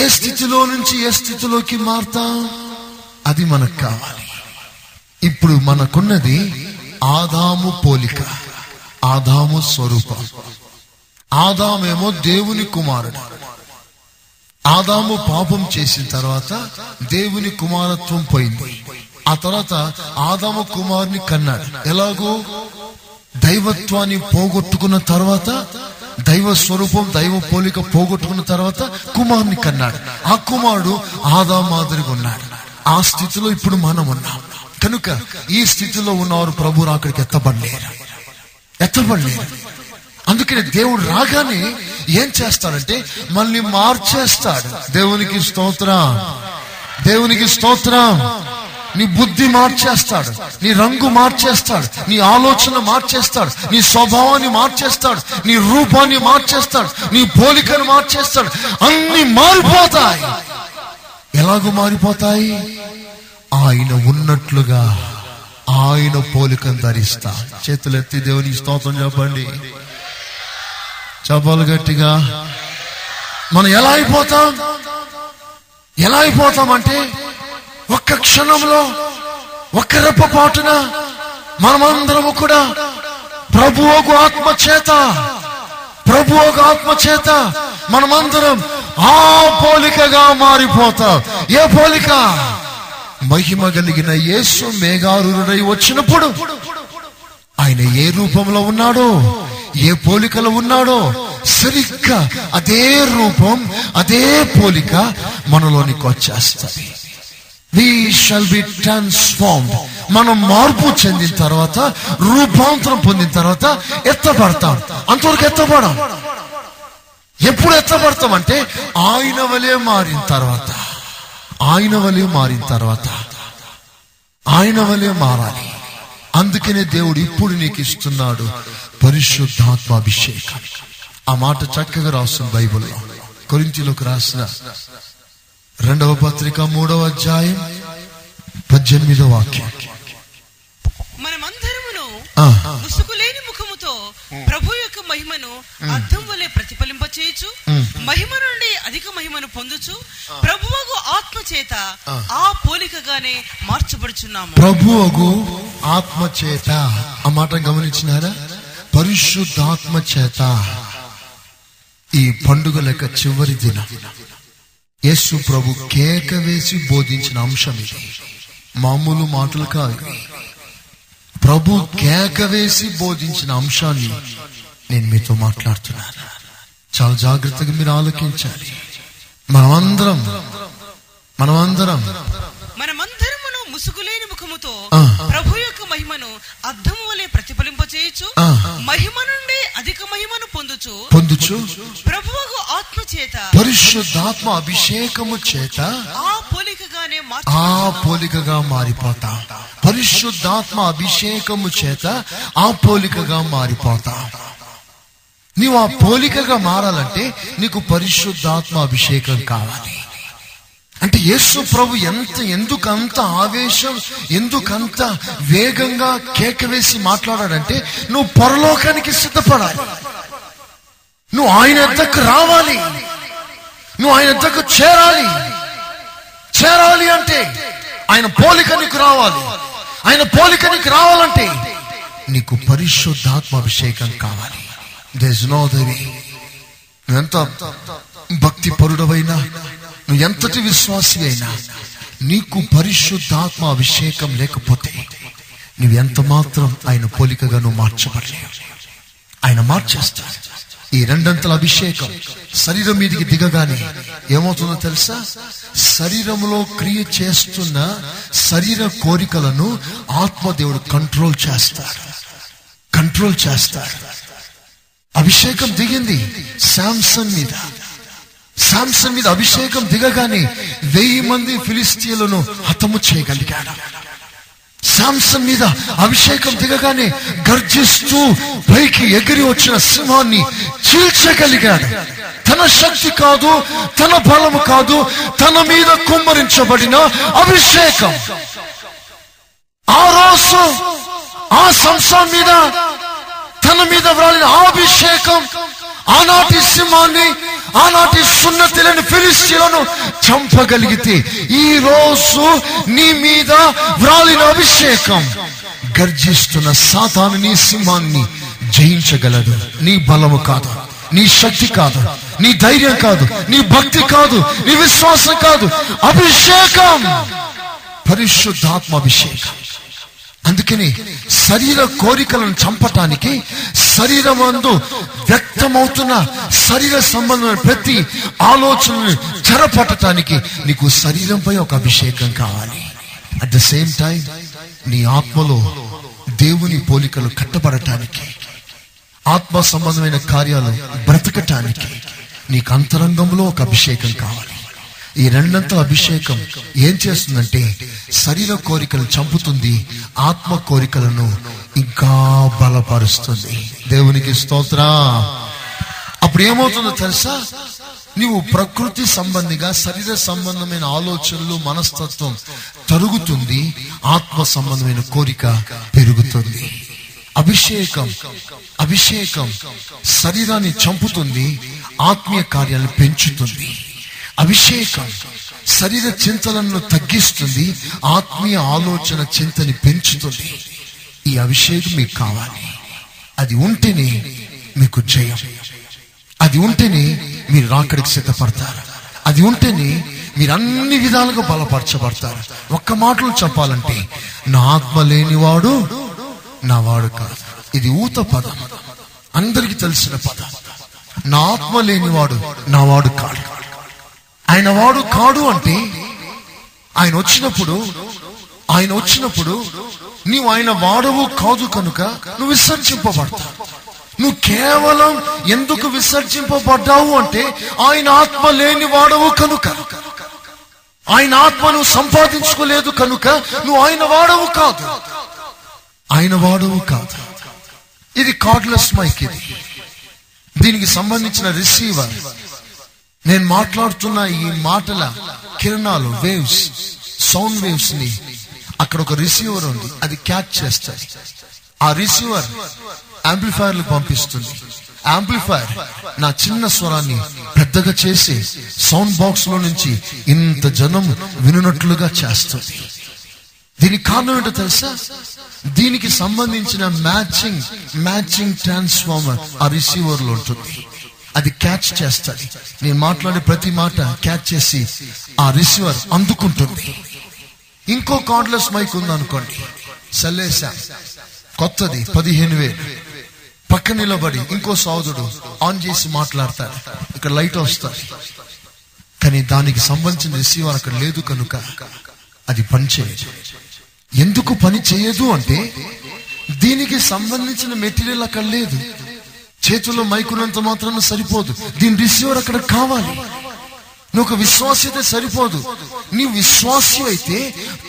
ఏ స్థితిలో నుంచి ఏ స్థితిలోకి మారుతాం, అది మనకు కావాలి. ఇప్పుడు మనకున్నది ఆదాము పోలిక, ఆదాము స్వరూపం. ఆదామేమో దేవుని కుమారుడు. ఆదాము పాపం చేసిన తర్వాత దేవుని కుమారత్వం పోయింది. ఆ తర్వాత ఆదాము కుమారుని కన్నాడు. ఎలాగో దైవత్వాన్ని పోగొట్టుకున్న తర్వాత, దైవ స్వరూపం దైవ పోలిక పోగొట్టుకున్న తర్వాత కుమారుని కన్నాడు. ఆ కుమారుడు ఆదా మాదిరిగా ఉన్నాడు. ఆ స్థితిలో ఇప్పుడు మనం ఉన్నాం. కనుక ఈ స్థితిలో ఉన్నవారు ప్రభు రాకడికి ఎత్తబడలేరు, ఎత్తబడలేరు. అందుకనే దేవుడు రాగానే ఏం చేస్తాడంటే మనల్ని మార్చేస్తాడు. దేవునికి స్తోత్రం, దేవునికి స్తోత్రం. నీ బుద్ధి మార్చేస్తాడు, నీ రంగు మార్చేస్తాడు, నీ ఆలోచన మార్చేస్తాడు, నీ స్వభావాన్ని మార్చేస్తాడు, నీ రూపాన్ని మార్చేస్తాడు, నీ పోలికను మార్చేస్తాడు. అన్ని మారిపోతాయి. ఎలాగూ మారిపోతాయి? ఆయన ఉన్నట్లుగా ఆయన పోలికను ధరిస్తా. చేతులెత్తి దేవునికి స్తోత్రం చెప్పండి, చెప్పాలి గట్టిగా. మనం ఎలా అయిపోతాం? ఎలా అయిపోతామంటే ఒక్క క్షణంలో, ఒక్క రెప్ప పాటున మనమందరము కూడా ప్రభువుకు ఆత్మ చేత, ప్రభువుకు ఆత్మ చేత మనమందరం ఆ పోలికగా మారిపోతాం. ఏ పోలిక? మహిమ కలిగిన యేసు మేఘారూఢుడై వచ్చినప్పుడు ఆయన ఏ రూపంలో ఉన్నాడో, ఏ పోలికలో ఉన్నాడో సరిగ్గా అదే రూపం, అదే పోలిక మనలోనికి వచ్చేస్తుంది. We shall be transformed. మనం మార్పు చెందిన తర్వాత, రూపాంతరం పొందిన తర్వాత ఎత్తబడతాం. అంతవరకు ఎత్తబడం. ఎప్పుడు ఎత్తబడతాం అంటే ఆయన వలే మారిన తర్వాత, ఆయన వలే మారిన తర్వాత, ఆయన వలే మారాలి. అందుకనే దేవుడు ఇప్పుడు నీకు ఇస్తున్నాడు పరిశుద్ధాత్మాభిషేకం. ఆ మాట చక్కగా రాస్తుంది బైబిల్లో. కొరింథీయులకు రాసిన రెండవ పత్రిక మూడవ అధ్యాయం పద్దెనిమిదవ వాక్యం. మనమందరమును ముసుగులేని ముఖముతో ప్రభు యొక్క మహిమను అద్దం వలె ప్రతిఫలింప చేయుచు, మహిమ నుండి అధిక మహిమను పొందుచు, ప్రభువగు ఆత్మ చేత ఆ పోలికగానే మార్చబడుచున్నాము. ప్రభువగు ఆత్మ చేత. ఆ మాట గమనించినారా? పరిశుద్ధాత్మ చేత. ఈ పండుగలక చివరి దినం యేసు ప్రభు కేక వేసి బోధించిన అంశం ఇది. మామూలు మాటలు కాదు. ప్రభు కేక వేసి బోధించిన అంశాన్ని నేను మీతో మాట్లాడుతున్నాను. చాలా జాగ్రత్తగా మీరు ఆలోచించాలి. మనమందరం మనమందరం మనమందరమును ముసుగులేని ముఖముతో ప్రభు యొక్క మహిమను అద్దము వలె ప్రతిఫలింప చేయుచు, మహిమ నుండి అధిక మహిమను పొందుచు పొందుచు ప్రభువుకు ఆత్మ చేత, పరిశుద్ధాత్మ అభిషేకము చేత ఆ పోలికగానే ఆ పోలికగా మారిపోతా. పరిశుద్ధాత్మ అభిషేకము చేత ఆ పోలికగా మారిపోతా. నీవు ఆ పోలికగా మారాలంటే నీకు పరిశుద్ధాత్మ అభిషేకం కావాలి. అంటే యేసు ప్రభు ఎంత ఎందుకంత ఆవేశం, ఎందుకంత వేగంగా కేక వేసి మాట్లాడాడంటే నువ్వు పరలోకానికి సిద్ధపడాలి, నువ్వు ఆయన దగ్గరకు రావాలి, నువ్వు ఆయన దగ్గరకు చేరాలి. చేరాలి అంటే ఆయన పోలిక నీకు రావాలి, ఆయన పోలిక నీకు రావాలంటే నీకు పరిశుద్ధాత్మాభిషేకం కావాలి. There is no other way. నువ్వెంత భక్తి పరుడవైనా, నువ్వు ఎంతటి విశ్వాసి అయినా, నీకు పరిశుద్ధాత్మ అభిషేకం లేకపోతే నువ్వెంత మాత్రం ఆయన పోలికగా నువ్వు మార్చబడలేవు. ఆయన మార్చేస్తా. ఈ రెండంతల అభిషేకం శరీరం మీదకి దిగగానే ఏమవుతుందో తెలుసా? శరీరంలో క్రియ చేస్తున్న శరీర కోరికలను ఆత్మదేవుడు కంట్రోల్ చేస్తాడు, కంట్రోల్ చేస్తాడు. అభిషేకం దిగింది శాంసన్ మీద. శాంసన్ మీద అభిషేకం దిగగానే వెయ్యి మంది ఫిలిస్తీయులను హతము చేయగలిగాడు. శాంసన్ మీద అభిషేకం దిగగానే గర్జిస్తూ పైకి ఎగిరి వచ్చిన సింహాన్ని చీల్చగలిగాడు. తన శక్తి కాదు, తన బలము కాదు, తన మీద కుమ్మరించబడిన అభిషేకం. ఆ రోజు ఆ సంసారం మీద తన మీద వ్రాలిన అభిషేకం ఆనాటి సింహాన్ని, ఆనాటి సున్నతి లేని ఫిలిస్తీయులను చంపగలిగితే, ఈ రోజు నీ మీద వ్రాలిన అభిషేకం గర్జిస్తున్న సాతానుని, సింహాన్ని జయించగలదు. నీ బలము కాదు, నీ శక్తి కాదు, నీ ధైర్యం కాదు, నీ భక్తి కాదు, నీ విశ్వాసం కాదు, అభిషేకం, పరిశుద్ధాత్మ అభిషేకం. అందుకని శరీర కోరికలను చంపటానికి, శరీరమందు వ్యక్తమవుతున్న శరీర సంబంధమైన ప్రతి ఆలోచనను చెరపట్టడానికి నీకు శరీరంపై ఒక అభిషేకం కావాలి. అట్ ద సేమ్ టైం నీ ఆత్మలో దేవుని పోలికలు కట్టబడటానికి, ఆత్మ సంబంధమైన కార్యాలు బ్రతకటానికి నీకు అంతరంగంలో ఒక అభిషేకం కావాలి. ఈ రెండంతల అభిషేకం ఏం చేస్తుందంటే శరీర కోరికలు చంపుతుంది, ఆత్మ కోరికలను ఇంకా బలపరుస్తుంది. దేవునికి స్తోత్ర. అప్పుడు ఏమవుతుందో తెలుసా? నీవు ప్రకృతి సంబంధిగా శరీర సంబంధమైన ఆలోచనలు, మనస్తత్వం తరుగుతుంది, ఆత్మ సంబంధమైన కోరిక పెరుగుతుంది. అభిషేకం అభిషేకం శరీరాన్ని చంపుతుంది, ఆత్మీయ కార్యాలను పెంచుతుంది. అభిషేకం శరీర చింతనను తగ్గిస్తుంది, ఆత్మీయ ఆలోచన చింతని పెంచుతుంది. ఈ అభిషేకం మీకు కావాలి. అది ఉంటేనే మీకు జయం, అది ఉంటేనే మీరు రాకడికి సిద్ధపడతారు, అది ఉంటేనే మీరు అన్ని విధాలుగా బలపరచబడతారు. ఒక్క మాటలు చెప్పాలంటే నా ఆత్మ లేనివాడు నా వాడు కాదు. ఇది ఊత పదం, అందరికీ తెలిసిన పదం. నా ఆత్మ లేనివాడు నా వాడు కాడు. ఆయన వాడు కాడు అంటే ఆయన వచ్చినప్పుడు ఆయన వచ్చినప్పుడు నీవు ఆయన వాడవు కాదు కనుక నువ్వు విసర్జింపబడతావు. నువ్వు కేవలం ఎందుకు విసర్జింపబడ్డావు అంటే ఆయన ఆత్మ లేని వాడవు కనుక, ఆయన ఆత్మను సంపాదించుకోలేదు కనుక నువ్వు ఆయన వాడవు కాదు, ఆయన వాడవు కాదు. ఇది కార్డ్లెస్ మైక్. ఇది దీనికి సంబంధించిన రిసీవర్. నేను మాట్లాడుతున్న ఈ మాటల కిరణాలు, వేవ్స్, సౌండ్ వేవ్స్ ని అక్కడ ఒక రిసీవర్ ఉంది, అది క్యాచ్ చేస్తుంది. ఆ రిసీవర్ యాంప్లిఫైర్లు పంపిస్తుంది. యాంప్లిఫైర్ నా చిన్న స్వరాన్ని పెద్దగా చేసి సౌండ్ బాక్స్ లో నుంచి ఇంత జనం వినునట్లుగా చేస్తుంది. దీనికి కారణం ఏంటో తెలుసా? దీనికి సంబంధించిన మ్యాచింగ్ మ్యాచింగ్ ట్రాన్స్ఫార్మర్ ఆ రిసీవర్ లో ఉంటుంది, అది క్యాచ్ చేస్తుంది. నేను మాట్లాడే ప్రతి మాట క్యాచ్ చేసి ఆ రిసీవర్ అందుకుంటుంది. ఇంకో కార్డ్లెస్ మైక్ ఉందనుకోండి, సెల్లేసా కొత్తది, పదిహేను వేలు. పక్క నిలబడి ఇంకో సోదరుడు ఆన్ చేసి మాట్లాడతాడు, ఇక్కడ లైట్ వస్తుంది. కానీ దానికి సంబంధించిన రిసీవర్ అక్కడ లేదు కనుక అది పనిచేయదు. ఎందుకు పని చేయదు అంటే దీనికి సంబంధించిన మెటీరియల్ అక్కడ లేదు. చేతుల్లో మైకునంత మాత్రం సరిపోదు, దీని రిసీవర్ అక్కడ కావాలి. నువ్వు ఒక విశ్వాసి అయితే సరిపోదు. నీ విశ్వాసి అయితే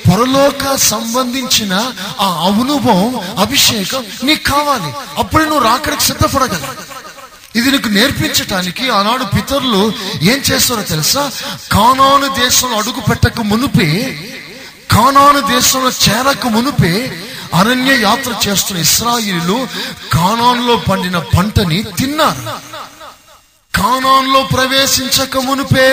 పరలోక సంబంధించిన ఆ అనుభవం, అభిషేకం నీకు కావాలి. అప్పుడే నువ్వు రాకడికి సిద్ధపడగలవు. ఇది నీకు నేర్పించటానికి ఆనాడు పితరులు ఏం చేస్తారో తెలుసా? కానాను దేశంలో అడుగు పెట్టక మునిపే, కానాను దేశంలో చేరక మునిపే అరణ్య యాత్ర చేస్తున్న ఇశ్రాయేలు కానానులో పండిన పంటని తిన్నారు. కానానులో ప్రవేశించక మునిపే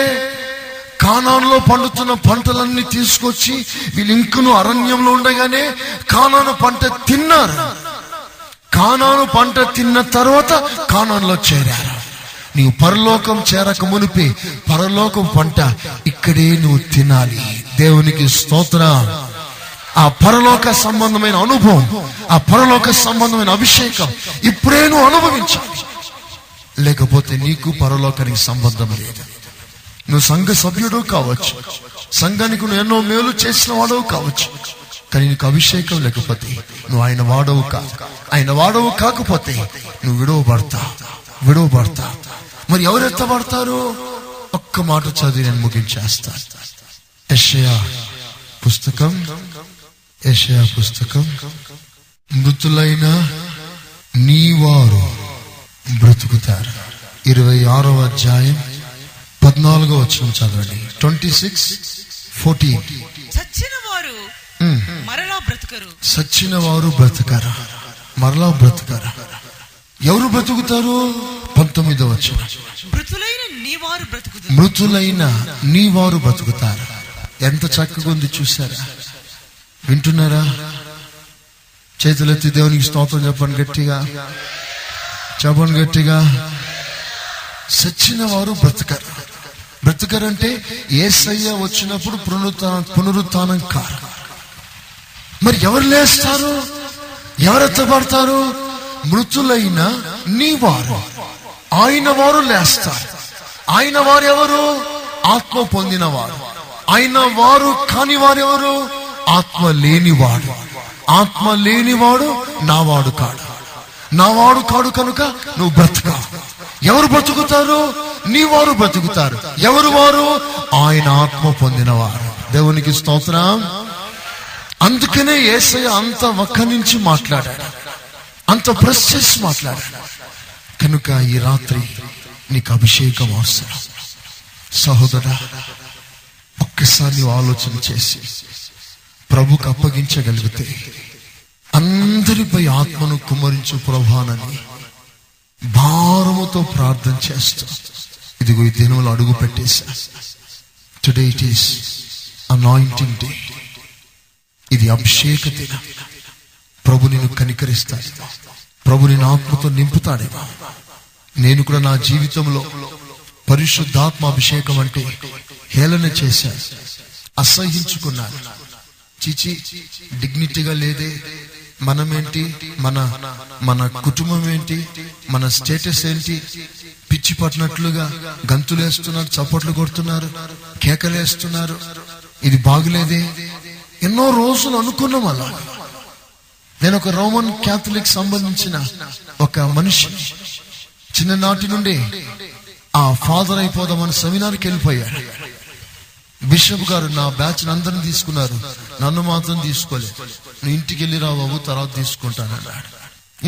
కానానులో పండుతున్న పంటలన్నీ తీసుకొచ్చి వీళ్ళు ఇంకను అరణ్యంలో ఉండగానే కానాను పంట తిన్నారు. కానాను పంట తిన్న తర్వాత కానానులో చేరారు. నీవు పరలోకం చేరక మునిపే పరలోకం పంట ఇక్కడే నువ్వు తినాలి. దేవునికి స్తోత్ర. ఆ పరలోక సంబంధమైన అనుభవం, ఆ పరలోక సంబంధమైన అభిషేకం ఇప్పుడే నువ్వు అనుభవించాలి. లేకపోతే నీకు పరలోకానికి సంబంధం లేదు. నువ్వు సంఘ సభ్యుడు కావచ్చు, సంఘానికి నువ్వు ఎన్నో మేలు చేసిన వాడవు కావచ్చు, కానీ నీకు అభిషేకం లేకపోతే నువ్వు ఆయన వాడవు కాదు. ఆయన వాడవు కాకపోతే నువ్వు విడవబడతావు, విడవబడతావు. మరి ఎవరెత్తబడతారు? ఒక్క మాట చదివి నేను ముగించేస్తాను. యెషయా పుస్తకం, యెషయా పుస్తకం, మృతులైన నీ వారు బ్రతుకుతారు. ఇరవై ఆరవ అధ్యాయం పద్నాలుగో వచనం చదవండి. Twenty six fourteen. చచ్చిన వారు మరలా బ్రతుకరు. సచ్చిన వారు బ్రతకరా, మరలా బ్రతకరా. ఎవరు బ్రతుకుతారు? పంతొమ్మిదవ వచనం. మృతులైన నీ వారు బ్రతుకుతారు, మృతులైన నీ వారు బ్రతుకుతారు. ఎంత చక్కగా ఉంది చూసారా? వింటున్నారా? చేతులెత్తి దేవునికి స్తోత్రం చెప్పండి గట్టిగా, చెప్పండి గట్టిగా. సచ్చిన వారు బ్రతకరు. బ్రతకరంటే యేసయ్య వచ్చినప్పుడు పునరుత్థానం, పునరుత్థానం కాదు. మరి ఎవరు లేస్తారు? ఎవరెత్తబడతారు? మృతులైన నీ వారు. ఆయన వారు లేస్తారు. ఆయన వారు ఎవరు? ఆత్మ పొందిన వారు. ఆయన వారు కాని వారు ఎవరు? ఆత్మ లేనివాడు. ఆత్మ లేనివాడు నావాడు కాడు. నావాడు కాడు కనుక నువ్వు బ్రతుక. ఎవరు బ్రతుకుతారు? నీ వారు బ్రతుకుతారు. ఎవరు వారు? ఆయన ఆత్మ పొందినవారు. దేవునికి స్తోత్రం. అందుకనే యేసయ్య అంత వక్కనించి మాట్లాడాడు, అంత ప్రెస్ చేసి మాట్లాడాడు. కనుక ఈ రాత్రి నీకు అభిషేకం అవసరం. సహోదరా, ఒక్కసారి ఆలోచన చేసి ప్రభుకు అప్పగించగలిగితే అందరిపై ఆత్మను కుమరించు ప్రభువానని భారముతో ప్రార్థన చేస్తూ ఇదిగో ఈ దినంలో అడుగు పెట్టేశా. Today it is anointing day. ఇది అభిషేక దినం. ప్రభు నిన్ను కనికరిస్తాడేమో, ప్రభు నిన్ను ఆత్మతో నింపుతాడేమో. నేను కూడా నా జీవితంలో పరిశుద్ధాత్మ అభిషేకం అంటే హేళన చేశాను, అసహించుకున్నాను. చీచి, డిగ్నిటీగా లేదే, మనమేంటి, మన మన కుటుంబం ఏంటి, మన స్టేటస్ ఏంటి, పిచ్చి పట్టినట్లుగా గంతులేస్తున్నారు, చప్పట్లు కొడుతున్నారు, కేకలేస్తున్నారు, ఇది బాగులేదే. ఎన్నో రోజులు అనుకున్నాం. అలా నేను ఒక రోమన్ క్యాథలిక్ సంబంధించిన ఒక మనిషి చిన్ననాటి నుండి ఆ ఫాదర్ అయిపోదామని సెమినార్కి వెళ్ళిపోయాడు. బిషప్ గారు నా బ్యాచ్ అందరిని తీసుకున్నారు, నన్ను మాత్రం తీసుకోలేదు. నువ్వు ఇంటికి వెళ్ళి రా బాబు, తర్వాత తీసుకుంటాను అన్నాడు.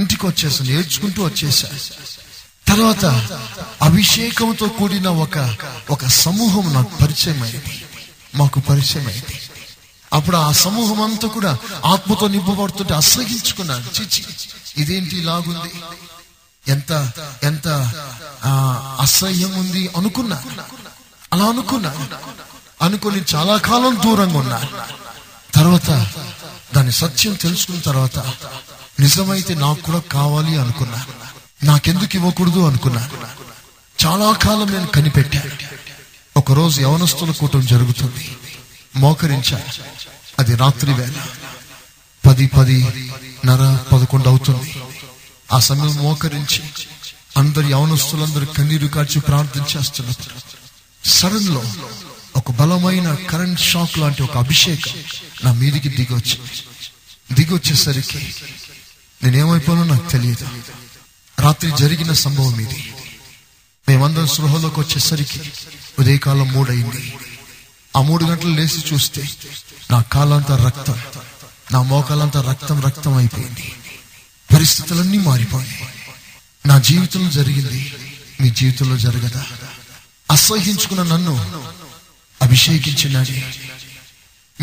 ఇంటికి వచ్చేసాను, ఏడ్చుకుంటూ వచ్చేసాను. తర్వాత అభిషేకంతో కూడిన ఒక ఒక సమూహం నాకు పరిచయం అయింది, మాకు పరిచయం అయింది. అప్పుడు ఆ సమూహం అంతా కూడా ఆత్మతో నింపబడుతుంటే అసహించుకున్నాను. చీచి, ఇదేంటి ఇలాగుంది, ఎంత ఎంత అసహ్యం ఉంది అనుకున్నా. అలా అనుకున్నా అనుకుని చాలా కాలం దూరంగా ఉన్నా. తర్వాత దాని సత్యం తెలుసుకున్న తర్వాత నిజమైతే నాకు కూడా కావాలి అనుకున్నా. నాకెందుకు ఇవ్వకూడదు అనుకున్నా. చాలా కాలం నేను కనిపెట్టాను. ఒకరోజు యవనస్తుల కూటం జరుగుతుంది, మోకరించా. అది రాత్రి వేళ పది పదిన్నర పదకొండు అవుతుంది. ఆ సమయం మోకరించి అందరు యవనస్తులందరూ కన్నీరు కాచి ప్రార్థన చేస్తున్నప్పుడు సడన్ లో ఒక బలమైన కరెంట్ షాక్ లాంటి ఒక అభిషేకం నా మీదికి దిగొచ్చి దిగొచ్చేసరికి నేనేమైపోయానో నాకు తెలియదు. రాత్రి జరిగిన సంభవం ఇది. మేమందరం సృహలోకి వచ్చేసరికి ఉదయకాలం మూడయింది. ఆ మూడు గంటలు లేచి చూస్తే నా కాలంతా రక్తం, నా మోకాలంతా రక్తం రక్తం అయిపోయింది. పరిస్థితులన్నీ మారిపోయాయి. నా జీవితంలో జరిగింది మీ జీవితంలో జరగదా? అసహించుకున్న నన్ను అభిషేకించినాడే.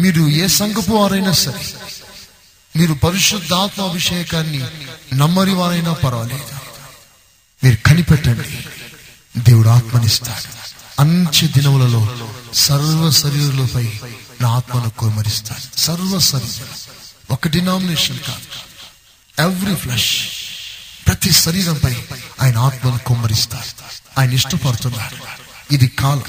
మీరు ఏ సంఘపు వారైనా సరే, మీరు పరిశుద్ధాత్మ అభిషేకాన్ని నమ్మని వారైనా పర్వాలేదు, మీరు కనిపెట్టండి, దేవుడు ఆత్మనిస్తాడు. అంచె దినములలో సర్వ శరీరులపై నా ఆత్మను కుమరిస్తాడు. సర్వ శరీరం, ఒక డినామినేషన్ కాదు, ఎవ్రీ ఫ్లెష్, ప్రతి శరీరంపై ఆయన ఆత్మను కుమ్మరిస్తాడు. ఆయన ఇష్టపడుతున్నాడు. ఇది కాలం,